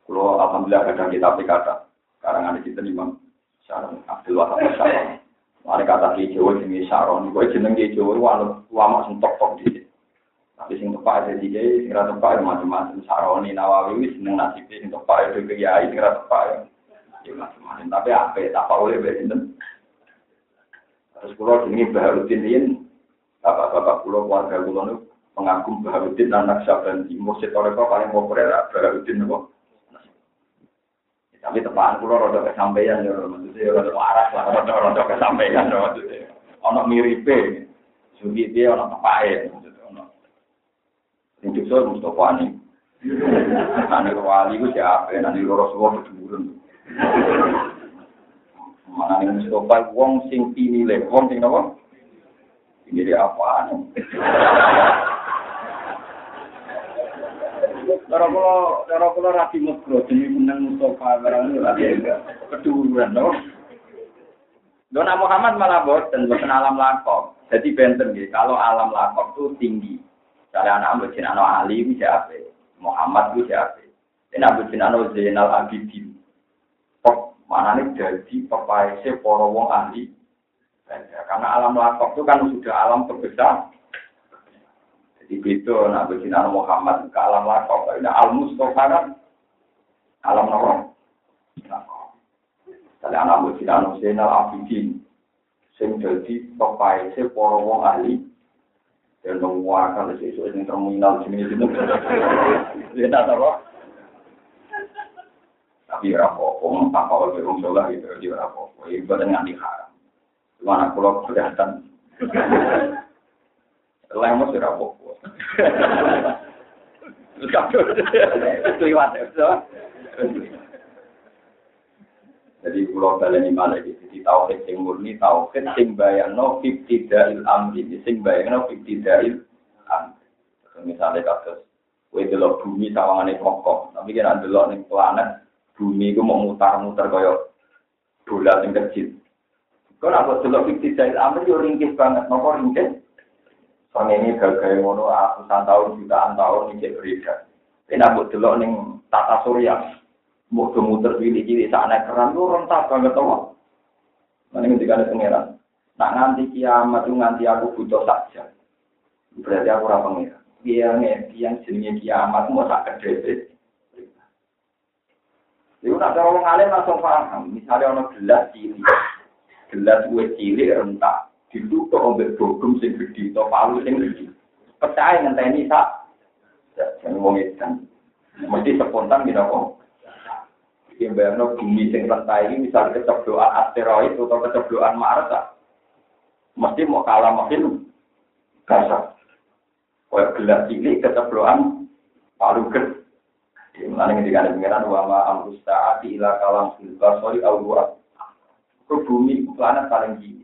Kulo alhamdulillah kadang kitab kata karangan iki Imam Syarah Abdul Wahab Syarah. Mari kata iki Jawa jenenge Syarah niku jeneng iki Jawa ulama sing tok-tok dhisik. Tapi sing tepak iki sing ra tepak macam-macam Syarah ni Nawawi wis seneng nasibe sing tepak iki ya iki ra tepak. Ya macam-macam tapi ape tak oleh benten. Terus pulau ini Baharudin ini, bapak-bapak pulau warga pulau itu pengagum Baharudin anak Syaban Timur Setoreko paling populer Baharudin kok. Tapi tepaan pulau roda kesampaian ya, maksudnya roda waras lah, roda kesampaian maksudnya. Ono miripe, sugi dia ono tepae maksudnya ono. Untuk soal Mustafa ini, nanti wali itu siapa? Nanti loro semua berjemurun. Mana nih Mustafa wong sing pinile wong sing napa ini dia apa anu cara kula rapi megro jenenge menang Mustafa barang ora dianggap keduduran lho Dona Muhammad malah boten alam lakok jadi benten nggih kalau alam lakok itu tinggi cara anak bocin anu Ali bisa ape Muhammad ku siapa nek bocin anu Zainal Abidin manane dadi pepaise para wong ahli. Karena alam lakok itu kan sudah alam terbesar. Jadi begitu nak bersinar Muhammad ke alam lakok, ada al-Mustafa alam norok. Kalau anak bersinar Zainal Abidin, sing dadi pepaise para wong ahli. Dan menguakal sesuatu yang terminal jenis itu. Dia tak tahu. Tapi rapopo, tak awal berung sholat gitu, dia rapopo. Ibadahnya diharam. Mana pulau kelihatan, lemos rapopo. Terlibat itu. Jadi pulau kalian ini malah di tauhid yang murni, tauhid yang bayangno ibtidail amri, yang bayangno ibtidail amri. Misalnya kasus, we delok bumi sawangane kokoh, tapi kan delok ning planet. Bumi itu mau mutar-mutar kayak bola yang kecil. Kalau aku dulu fiktif jahil amri, ya ringkis banget. Kenapa ringkis? Soalnya ini gagal ngono, ratusan tahun, jutaan tahun, ini berbeda. Ini aku dulu ini tata surya. Mau muter pilih-pilih, sana keran, itu rentas banget. Ini ketika ada pengeran. Nah, nanti kiamat itu nanti aku butuh saja. Berarti aku orang pengeran. Yang jenisnya kiamat, mau tak kedepit. Iku nek wong alim langsung paham, misalnya ana gelas uwit cilik rentak, ditutup ambek bogum sing gedhe utawa palu sing gedhe. Pecah ngenteni sak jan wong edan. Mesti spontan gitu kok. Iki bayangno bumi sing rentak iki misalnya keceblokan asteroid utawa keceblokan Mars. Mesti mau kalah makin kasar. Kayak gelas cilik keceblokan palu gedhe. Mengenai ketika pengeran wama amrusta'ati ila kalam silbar soli al-bu'at ke bumi, ke planet paling gini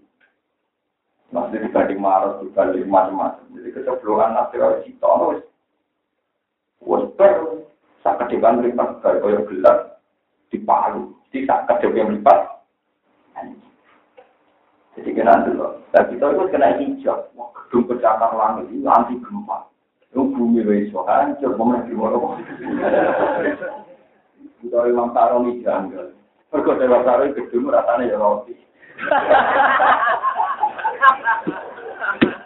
maksudnya dibanding Maros, dibanding macam-macam jadi keceploan asteroid itu wasper sakadiban melipat, kaya gelap dipalu, jadi sakadiban melipat jadi kena dulu tapi kita itu kena hijab gedung pencakar langit itu anti gempa bumi wis hancur menawa diwaro. Kuwi mantaro iki janggal. Pergo dewa karo gedung ratane ya roti.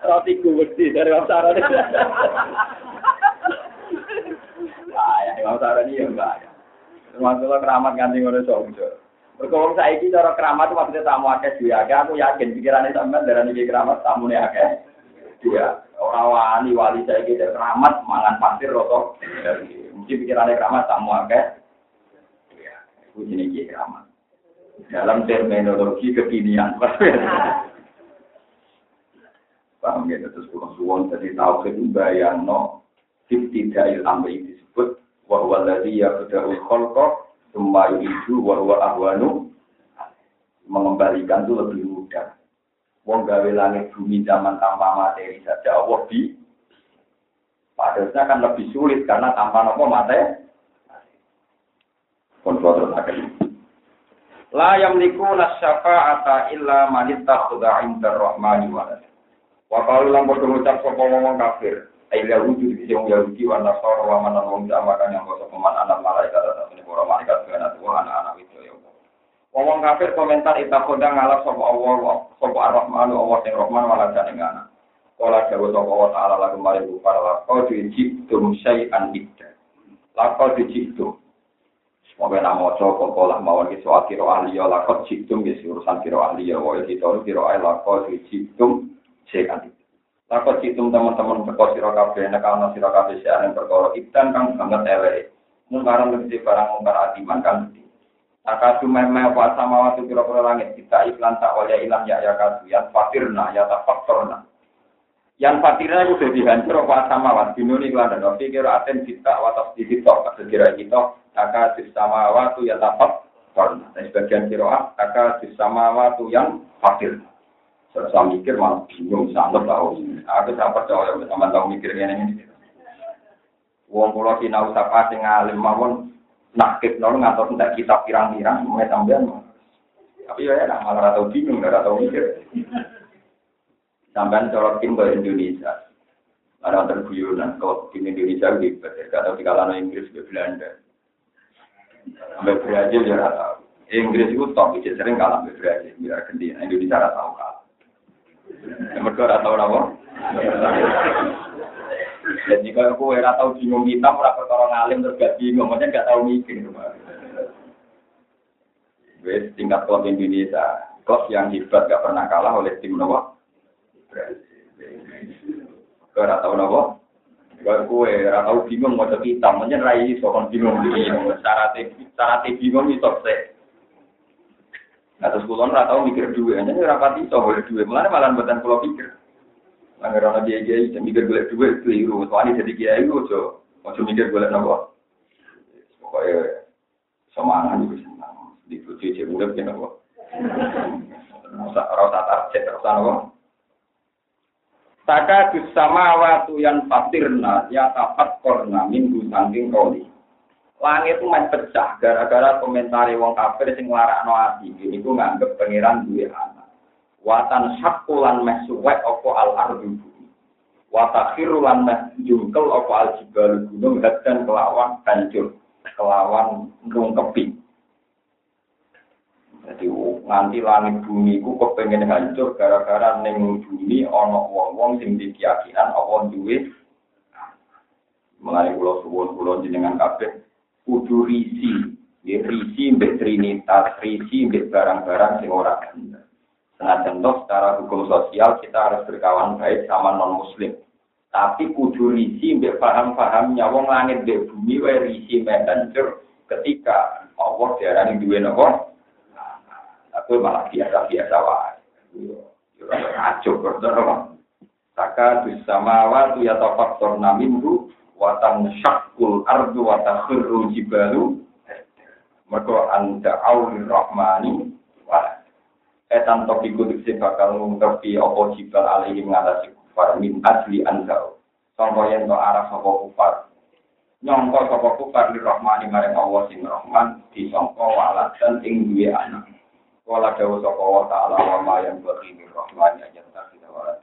Roti kuwedi dari wasara. Ya, wasara iki ya enggak. Masalah keramat ganti ngono sok iso. Pergo saiki cara keramat waktu tamu akeh duwe akeh, aku yakin pikirane sampean darani iki keramat tamune akeh. Dia orang wali saya tidak keramat mangan pasir rotok. Mungkin pikirannya keramat tamu agak. Ya, aku jenis keramat. Dalam terminologi kekinian, paham gitu terus kurang suwon tadi tauhid bayangno ibtidail amri disebut wa huwa alladzi yabda'ul khalqa Semua itu war-war ahwanu mengembalikan itu lebih mudah. Wong gawe langit bumi zaman tanpa materi saja Allah di. Padahal kan lebih sulit karena tanpa nopo materi. Kontrol terkait. La yamlikuna syafa'ata illa man ittakhadha 'inda ar-rahmani walad. Wa qalu lam berdoa sapa wong kafir, aila wujud sing Yahudi wa Nasara wa man wong jamakan yang kosong man ana malaikat atau para malaikat kana Tuhan ana itu ya. Wong kafir komentar ittakhadha ngalap sapa Allah sapa ar-rahman Allah sing rahman walad ning ana. Qala jawa sapa wa ta'ala lakum maribu para laqad jitum syai'an idda. Laqad jitum Maka nama ojo kokolah mawon ke soal kiro ahliya lakot jiktum ke urusan kiro ahliya woyal hitoru kiro ahliya lakot jiktum sekan lakot jiktum teman-teman berkau sirokabe nekana sirokabe seanen berkoro iktan kang banget elek mungkaran lebih barang mungkar adiman kang gede takadu memeh wa samawatu kiro-kiro langit kita iklan tak oleh ilam ya kadu yan fatirna ya tak faktorna yan fatirna itu sudah dihancur wa samawat binun iklan dan ofi kiro aten kita watas disitok kesekira kita Taka disama watu yang tapak karena dari bagian kiroah taka disama watu yang fakir. Saya mikir malah bingung sangat tahu. Aku tak percaya sama tahu mikirnya ini. Wong pulau Cina usah pati ngalim mawon nakik nol ngatur tentang kitab pirang-pirang mulai tambahan. Tapi ya dah malah tahu bingung, dah tahu mikir. Tambahan corokin bahasa Indonesia. Ada terguyunan kalau di Indonesia juga atau di kalangan Inggris ke Belanda. Sampai Brazil ya nggak tahu. Inggris itu top, itu sering kalah sampai Brazil. Biar Argentina, Indonesia nggak tahu kalah. Nomor dua nggak tahu apa? Jadi kalau aku nggak tahu bingung kita, orang perkara ngalim terus nggak bingung, maksudnya nggak tahu mikir. Wes tingkat klub Indonesia, klub yang hebat nggak pernah kalah oleh tim Nawa. Kau nggak tahu Nawa? Kalau kowe ora tau bingung maca kitab, menyen ra iso kon bingung iki. Carate bingung iso sik. Atus kula ora tau mikir dhuwit, yen ora pati iso golek dhuwit. Mulane malah mboten kula pikir. Langgar ana kiai-kiai sing mikir golek dhuwit keliru, soalé dadi kiai ojo mikir golek napa. Pokoke semangat iki senang. Dicuci urip kene kok. Ora target ora napa. Taka disama watu yang fatirna, ya tapat korna minggu sangking koli. Langit itu main pecah, gara-gara komentari wong kafir sing larakno ati. Ini ku nganggep pengiran duwe anak. Watan syakulan meh suwek opo al-ardu bumi. Watakhirulan meh jungkel opo al-jibalu gunung dan kelawan hancur. Kelawan rungkepi. Jadi nganti langit bumi ku kepengen hancur gara-gara ning bumi ana wong-wong sing dikiyakinan awon duwe. Mulane kula suwun kula jenengan kabeh kudu risi, ya risi mbek trinitas, risi mbek barang-barang sing ora bener. Senajan secara hukum sosial kita harus berkawan baik sama non muslim. Tapi kudu risi mbek paham-pahamnya wong langit mbek bumi wae risi mbek hancur ketika Allah diarani duwe napa? Aku malah biasa-biasa wae. Yo kacau berdoa. Taka disama watu ya tafakkur namindu wa tansyakul ardu wa takhirru jibalu. Maka anta auril rahmani wa etan topiku dikse bakal ngungkapi apa jibal alih ngatasi kufar min ajli anta. Sangka yen to arah sapa kufar. Nyangka sapa kufar li rahmani marang Allah sing rahman disangka walad dan ing duwe anak. Wala dawu saka wa ta'ala wa ma yang berkini rahmani ayat tafidah warat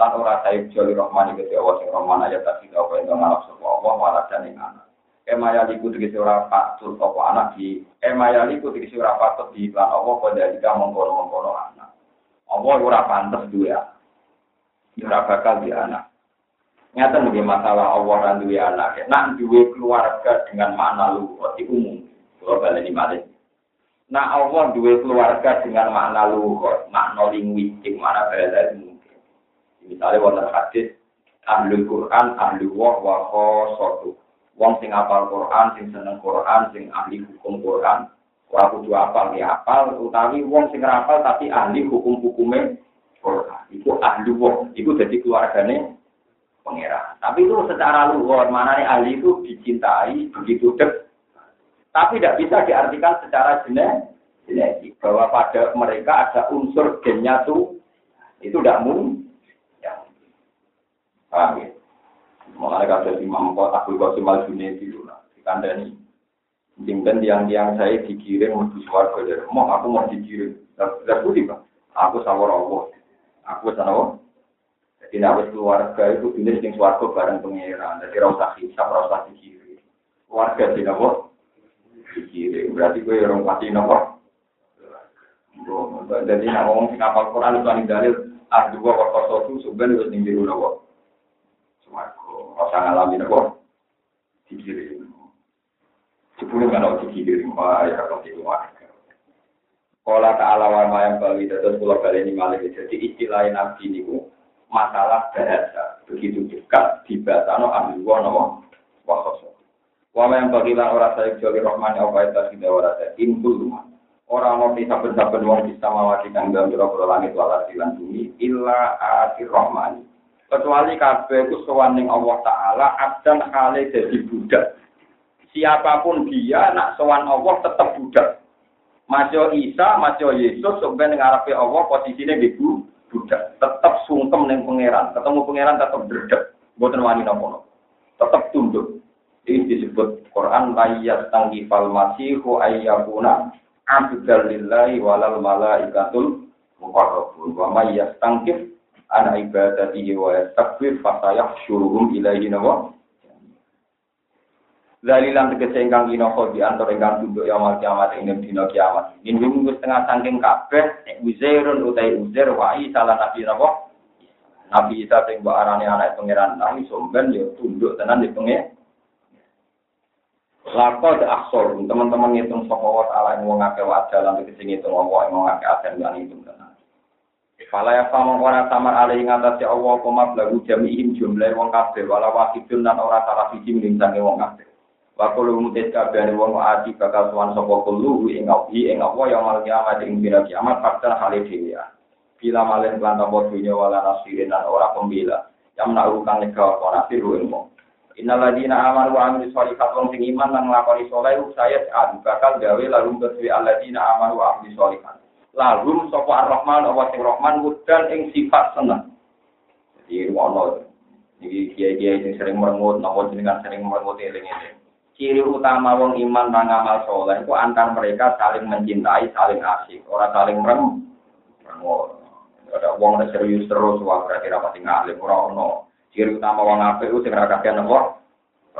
lan ora saib jali rahmani kese awas yang rahman ayat tafidah wa yang ngalap saka Allah warat dan yang anak emayali kutikisi ura patut saka anak di emayali kutikisi ura patut di iklan Allah kodalika mengkono-mengkono anak Allah ura pantas duwe anak ura bakal di anak nyata nge masalah Allah dan duwe anak nak duwe keluarga dengan makna luhur di umum kalau balik di balik Nah Allah dua keluarga dengan makna luhur, makna linguistik, makna bahasa mungkin. Misalnya wonten hadis ahlul Quran, ahlul wa khosatu. Wong sing hafal Quran, sing seneng Quran, sing ahli hukum Quran, ora kudu hafal ya hafal, utawi wong sing ora hafal tapi ahli hukum-hukume Quran. Iku ahlul wa, iku dadi keluargane pangeran. Tapi itu secara luhur, maknane ahli itu dicintai begitu dek Tapi tidak bisa diartikan secara genetik bahwa pada mereka ada unsur gennya tuh itu tidak mungkin. Paham ya? Mulai kata Imam Qasim Al-Junaidi dulu lah. Dikandani. Jinten tiang-tiang saya dikirim menuju swarga dari Moh, aku mau dikirim. Sudah sulit, Pak. Aku sawar Allah. Aku sawar. Jadi harus keluarga itu jenis yang swarga bareng pengeran. Jadi rasa hisap, rasa dikirim. Keluarga tidak apa? Dikirim. Berarti gue orang pasti apa? Jadi ngomong sing hafal Quran itu ning dalil ahdu wa qasatu suban wis ning biru napa. Swarga. Rasa ngalami napa? Dikirim. Sepuluh kan waktu diri rumah ya kalau di rumah. Kalau Taala warmayan bagi datus pulau kali ini malah jadi istilah nabi niku masalah bahasa begitu dekat di batano amilwono wakoso. Warmayan bagi lan orang saya jolly rohman yang baiklah kita orang saya timbul rumah. Orang mau bisa bersabar dengan kita mewakilkan dalam berapa langit walau di bumi ilah akhir rohman. Kecuali kabeh kusawaning Allah Taala abdan kali jadi budak. Siapapun dia nak sowan Allah tetap budak. Masya Isa, Masya Yesus sampai ngarepe Allah posisine ibu budak. Tetap sungkem ning pangeran. Ketemu pangeran tetap berdek. Mboten wani napa-napa. Tetap tunduk. Ini disebut Quran ayat tanggifal masihu ayyakuna abdal lillahi walal malaikatul muqarrabun wa may yastangkif an ibadatihi wa yastakbir fasayahsyuruhum ilaihi nawa. Dalilan tegese ingkang inoko di antara ingkang tunduk yaumul kiamat ing dina kiamat. Minum setengah sangking kabeh Uzairun utai Uzair wa Isa lan Nabi Rabbah. Nabi Isa sing mbok arane anak pangeran nang somben ya tunduk tenan di pengen. Laqad ahsarun teman-teman ngitung sapa wa ta'ala ing wong akeh wadah lan tegese ngitung wong akeh adan lan ngitung tenan. Falaya pamong ora samar ale ing atase Allah komat lagu jami'in jumlah wong kabeh wala waqidun lan ora salah siji ning sange wong kabeh. Wakulu mutet kabeh wong ati bakal sowan sapa kullu ing api ing apa ya mal kiamat ing dina kiamat faktor hale dhewe. Bila malen lan apa dunya wala nasirin lan ora pembela. Yamna urang lega ora siru ilmu. Innaladina amanu wa amilu sholihat wong sing iman lan nglakoni saleh saya bakal gawe lalu berwi alladina amanu wa amilu sholihat. Lalu sapa Ar-Rahman wa Rahman mudan ing sifat seneng. Jadi ono iki kiai-kiai sing sering merengut napa jenengan sering merengut eling-eling. Ciri utama wong iman lan amal saleh iku antar mereka saling mencintai, saling asih, ora saling merem. Ada wong nek serius terus wae kira-kira pati ngalim ora ono. Ciri utama wong apik iku sing ora kakean apa?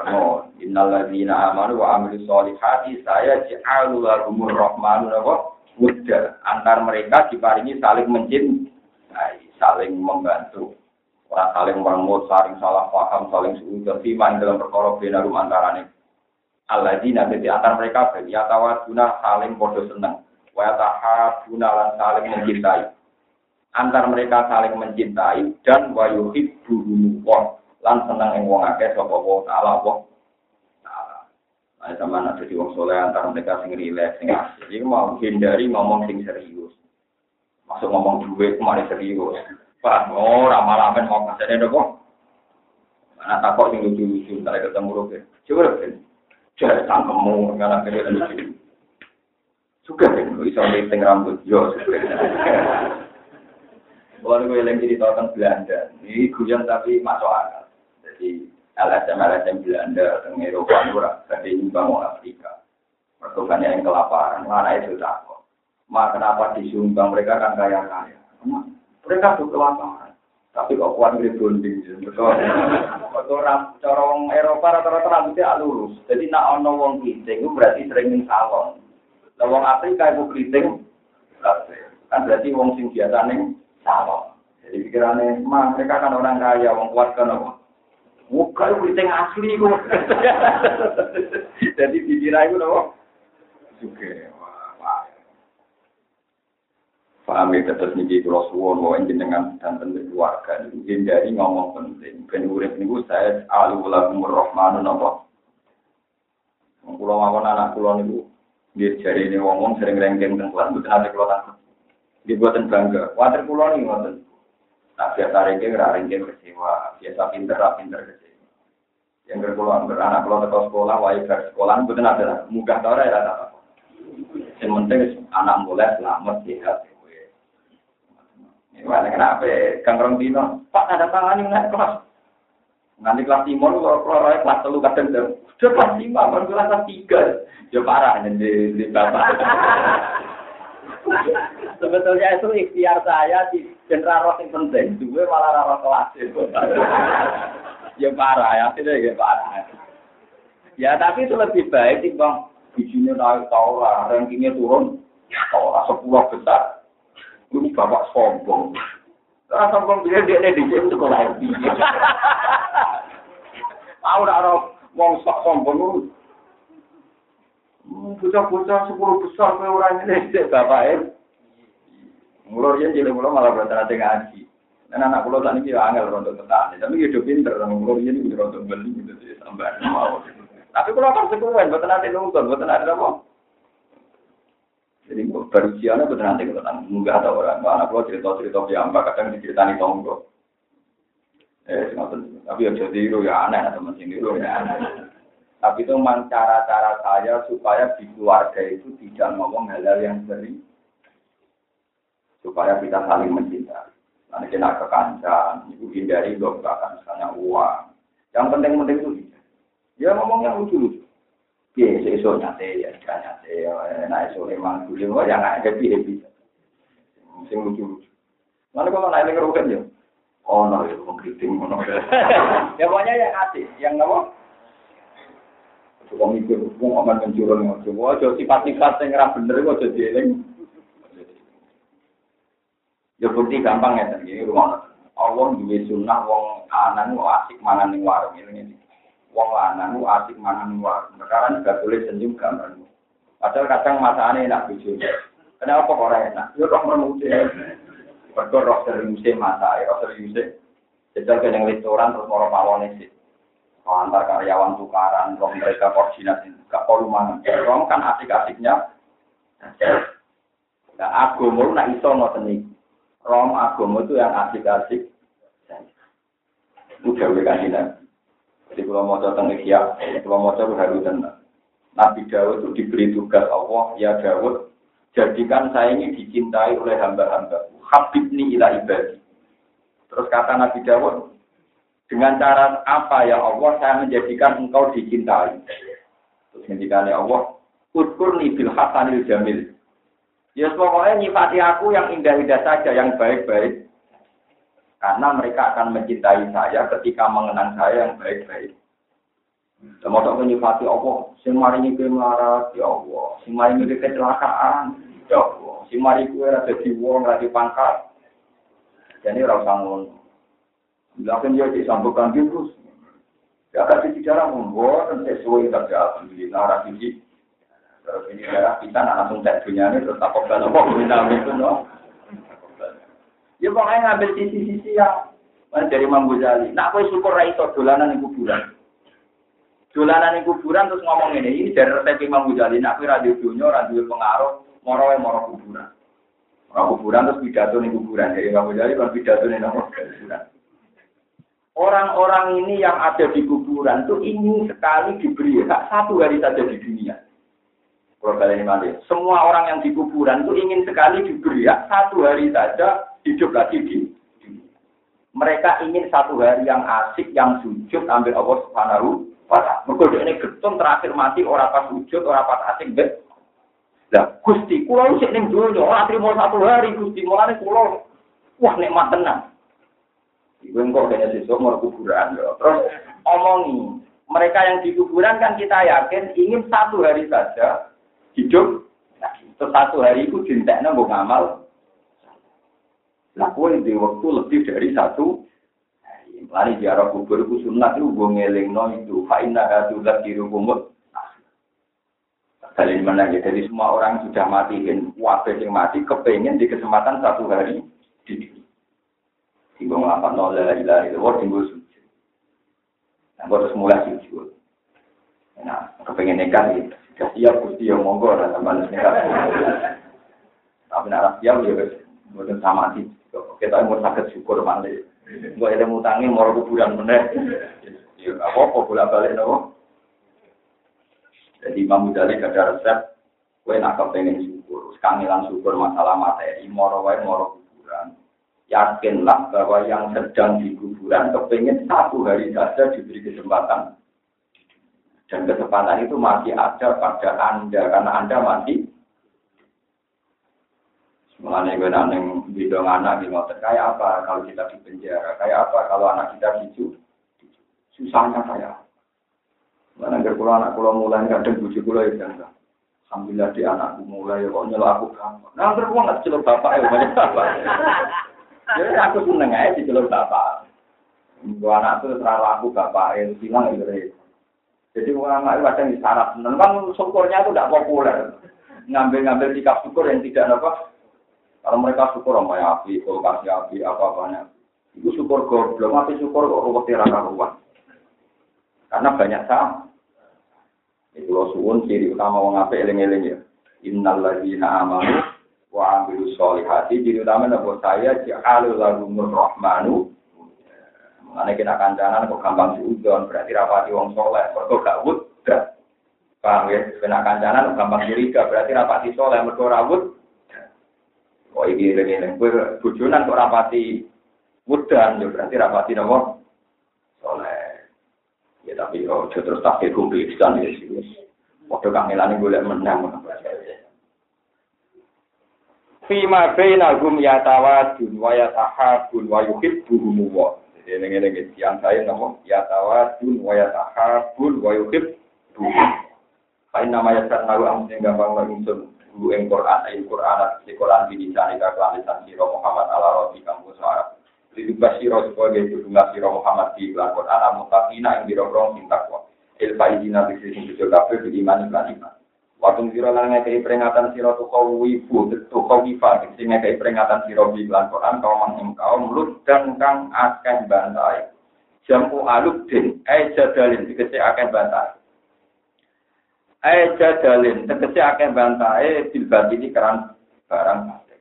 Ono innallazina amanu wa amilus solihati sayaj'alu lahumur rahmanu wa wudda. Antar mereka diparingi saling mencintai, saling membantu. Ora saling merengut, saling salah paham, saling suudon iman dalam perkara beda antarane. Alladzina bi antar mereka ya tawaduna saling padha seneng wa tahabuna lan saling mencintai antar mereka saling mencintai dan wa yuhibbuhum lan seneng ing wong akeh sapa wa ta'ala wa ta'ala ae sampeyan nek dadi wong saleh antar mereka sing rileks sing asik iki mau hindari ngomong sing serius maksud ngomong duwe kemare serius Pak ora malah men kok jane ndoko ana takok sing lucu-lucu entar ketemu roke coba cara tangkemu ngala kene iki. Suka ben iso ngiting rambut yo suka. Wong kowe lagi di Totang Belanda. Iki guyon tapi masuk akal. Jadi LSM Belanda teng Eropa ora tapi nyimbang ora Afrika. Perkobane yang kelaparan, ana itu tak kok. Mak kenapa disumbang mereka kan kaya-kaya. Mereka tuh kelaparan. Tapi kok kuat ngeri bonding betul. Orang corong Eropa rata-rata rambutnya tidak lurus. Jadi nak ono wong keriting itu berarti sering ning salon. Lah wong Afrika iku keriting kan berarti wong sing biasa ning salon. Jadi pikirane mah mereka kan orang kaya, wong kuat kan apa. Muka keriting asli iku. Jadi pikiran iku lho. Oke, wah. Pahami tetes niki kula suwun wae jenengan danten keluarga niki dari ngomong penting ben urip niku saya alulakumur rahmanun apa kula mawon anak kula niku nggih jarene wong-wong sering rengking teng keluarga ate kula tak nggih boten bangga water kula niku ngoten tak biasa rengking ra rengking kecewa biasa pinter ra pinter kecewa yang berpulang beranak pulang atau sekolah, wajib sekolah itu adalah mudah tahu ya tak apa. Yang penting anak boleh selamat sehat. Ini mana kenapa? Kang Rondino, Pak ada tangan yang naik kelas. Nanti kelas timur kalau kelas telu kadang sudah kelas 5, baru kelas 3. Ya parah di bapak. Sebetulnya itu ikhtiar saya di jenderal roh yang penting, juga malah roh kelas itu. Ya parah ya, tidak ya parah. Ya tapi itu lebih baik sih bang. Bijinya naik tahu lah, rankingnya turun, tahu lah 10 besar. Lu bapak sombong. Lah sombong dia dikene itu kok lair. Aku ora ora wong sok sombong lu. Bocah-bocah 10 besar kowe ora nyelesek bapake. Mulur yen jile mulo malah berarti ngaji. Nah anak kula tak niki angel rontok tenan. Tapi yo pinter mulur yen iki rontok beli gitu ya sambar mau. Tapi kula tak sekuwen boten ate nunggu, boten ate apa. Jadi berusianya benar nanti kalau nggak ada orang, anak lo cerita-cerita biamba kadang diceritani tonggo. Semacam tapi yang jadi itu ya aneh atau macam itu ya aneh. Tapi itu memang cara-cara saya supaya di keluarga itu tidak ngomong hal-hal yang sering, supaya kita saling mencintai. Nanti kena kekancan, itu hindari dobrakan misalnya uang. Yang penting-penting itu dia ngomong yang lucu-lucu. Iya, esok nyate, ya nyate, nah esok emang dulu, yang happy. Musim lucu. Mana kalau naik ngerukan ya? Oh, naik mengkriting, ya pokoknya yang asik, yang apa? Cukup mikir, cukup aman mencurun, cukup aja sifat-sifat yang ngerah bener, cukup aja dieling. Ya bukti gampang ya, ini rumah. Awang juga sunnah, wong anan, asik manan yang warung ini. Wong lanang asik mangan warung. Perkara juga boleh senyum gambarmu. Padahal kadang masane enak bojo. Kenapa kok ora enak? Yo roh menungse. Padahal roh seriuse masak, roh seriuse. Jajal kene restoran terus ora pawone sik. Antar karyawan tukaran, roh mereka koordinasi buka poluman. Roh kan asik-asiknya. Nah, agama nek iso ngoten iki. Roh agama itu yang asik-asik. Udah wis kajian. Jadi kalau mau datang ikhya, kalau mau datang harus tenang. Nabi Dawud itu diberi tugas Allah, ya Dawud, jadikan saya ini dicintai oleh hamba-hamba. Habibni ila ibadi. Terus kata Nabi Dawud, dengan cara apa ya Allah saya menjadikan engkau dicintai? Terus ngendikan ya Allah, udkurni bil hasanil jamil. Ya pokoknya nyifati aku yang indah-indah saja, yang baik-baik. Karena mereka akan mencintai saya ketika mengenang saya yang baik-baik. Sama tak menyifati Allah. Sing mari iki melarat, ya Allah. Sing mari iki kecelakaan, ya Allah. Sing mari kowe ora dadi wong, ora dipangkat. Jadi ora usah ngono. Dilakukan dia disambungkan terus. Ya tapi bicara monggo sesuai target alhamdulillah ora tinggi. Terus ini ya kita langsung tak dunyane terus apa kan apa dinamik itu no. Ya pokoknya ngambil sisi-sisi yang dari Imam Ghazali. Nak kowe syukur ra iso dolanan ning kuburan. Dolanan ning kuburan terus ngomong ngene, ini dari resep Imam Ghazali. Nak kowe ra duwe dunya, ra duwe pengaruh, moro wae moro kuburan. Moro kuburan terus pidato ning kuburan. Jadi Imam Ghazali kan pidato ning kuburan. Orang-orang ini yang ada di kuburan tuh ingin sekali diberi hak satu hari saja di dunia. Semua orang yang di kuburan itu ingin sekali diberi hak satu hari saja hidup lagi di dunia. Mereka ingin satu hari yang asik, yang sujud ambil Allah Subhanahu wa ta'ala. Mereka ini getun terakhir mati, orang pas sujud, orang pas asik. Nah, Gusti, kulau sik ning dunia, orang terima satu hari, Gusti, mulanya kulau. Wah, nikmat tenang. Ibu engkau kayaknya sesuk mau kuburan. Terus, omongi, mereka yang di kuburan kan kita yakin ingin satu hari saja hidup, nah, satu hari itu cintaknya mau ngamal. Nah, aku di waktu lebih dari satu hari. Lari di arah kubur, aku sunat itu, aku ngeleng no itu. Fa'inna katulah diru kumut. Kalian menang, ya. Jadi semua orang sudah matiin. Wabah yang mati, kepengen di kesempatan satu hari. Tinggung apa? No, lelaki-lelaki. Tinggung sujud. Nah, terus mulai sujud. Nah, kepengen nekat gitu. Siap Gusti ya monggo ora sampeyan nekat. Tapi nek siap ya wis mboten samati. Kok ketok mung saged syukur malih. Engko elemu tangi moro kuburan meneh. Apa bolak-balik no? Jadi Imam Ghazali ada resep kowe nak pengen syukur, kangelan syukur masalah materi, moro wae moro kuburan. Yakinlah bahwa yang sedang di kuburan kepengin satu hari saja diberi kesempatan. Dan kesempatan itu masih ada pada Anda karena Anda masih mengenai benang bidang anak di motor kayak apa kalau kita di penjara, kayak apa kalau anak kita dicu, susahnya kayak menangger kula anak kula mulai kadang bujuk kula ya kan. Alhamdulillah di anakku mulai kok nyelok aku kan. Nangger kula enggak celok bapak ya banyak bapak. Jadi aku seneng aja dicelok bapak. Gua anak terus ra laku bapak yang bilang gitu. Jadi orang lain kadang disarap. Memang syukurnya itu tidak populer. Ngambil-ngambil sikap syukur yang tidak apa. Kalau mereka syukur sama api, kalau kasih api, apa-apanya. Itu syukur goblok, api syukur kok ruweti raka-ruwet. Karena banyak saham. Itu lo suun, ciri utama orang api eling-eling ya. Innalladzina amanu wa amilu sholihati. Ciri utama nabuh saya, ja'alul lahumur rahmanu. Karena kita kancanan kok gampang diudon, berarti rapati wong soleh, mereka gak wuddah. Paham ya? Kena kancanan kok gampang curiga, berarti rapati soleh, mereka rawud. Kok ini rengin-rengin, bujunan kok rapati wudhan, berarti rapati nomor soleh. Ya tapi kok terus tak kegum di iksan ya sih. Waktu kangelannya boleh menang. Fima bainahum yatawadun wa yatahabun wa yuhibbuhum wa. Ini yang saya ngomong yatawadun wa yatahabun wa yuhib kain nama yasar naru amsin gampang langsung guru Al-Quran sekolah di Nisanita kelanisan Siro Muhammad ala Rabi Kampus Arab Lidubah Siro sebagai judunga Siro Muhammad di Al-Quran al-Mutakina yang birogrong mintakwa il-fa'idina dikrisin kecil kafir di iman-iman waktu Siro langnya keperingatan Siro Tukhawifa dikrisinnya keperingatan Siro di Al-Quran kaum engkau mulut dan kang akan bantai jampu alubdin jadalin dikrisin akan bantai jadalin, tegesi akan bantai bilbatini kerang barang batik.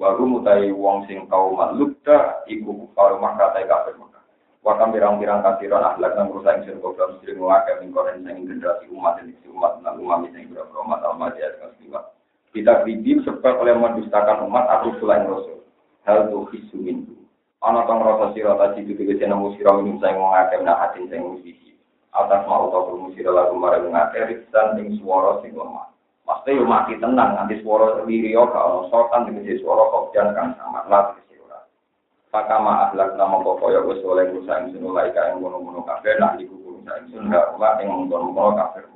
Waru mutai wong sing kauman lukda, iku kufar makatai kafir maka. Wakam birang-birang kasiran ahlak nang rusak insir goblok sering mengakal mengkoren sing generasi umat dan isi umat nang umami sing berapa-umat al-madiyah dengan seliwat. Bidak ribim sebab oleh mendustakan umat atau selain rasul. Hal tuh hisumin. Anotang rasa siratasi dikegesi namu siramin sing mengakal nah hatin sing musisi. Atas mau tau musira lagu marang ngateris dan sing swara sing lemah. Mesti yo mati tenang nganti swara lirio ka ono sotan dene swara kopjan kang samar lat kesira. Pakama ahlak nama koyo wis oleh rusak sing laika ing ngono-ngono kabeh lan iku kurang saing sunah lan ing ngono-ngono kabeh.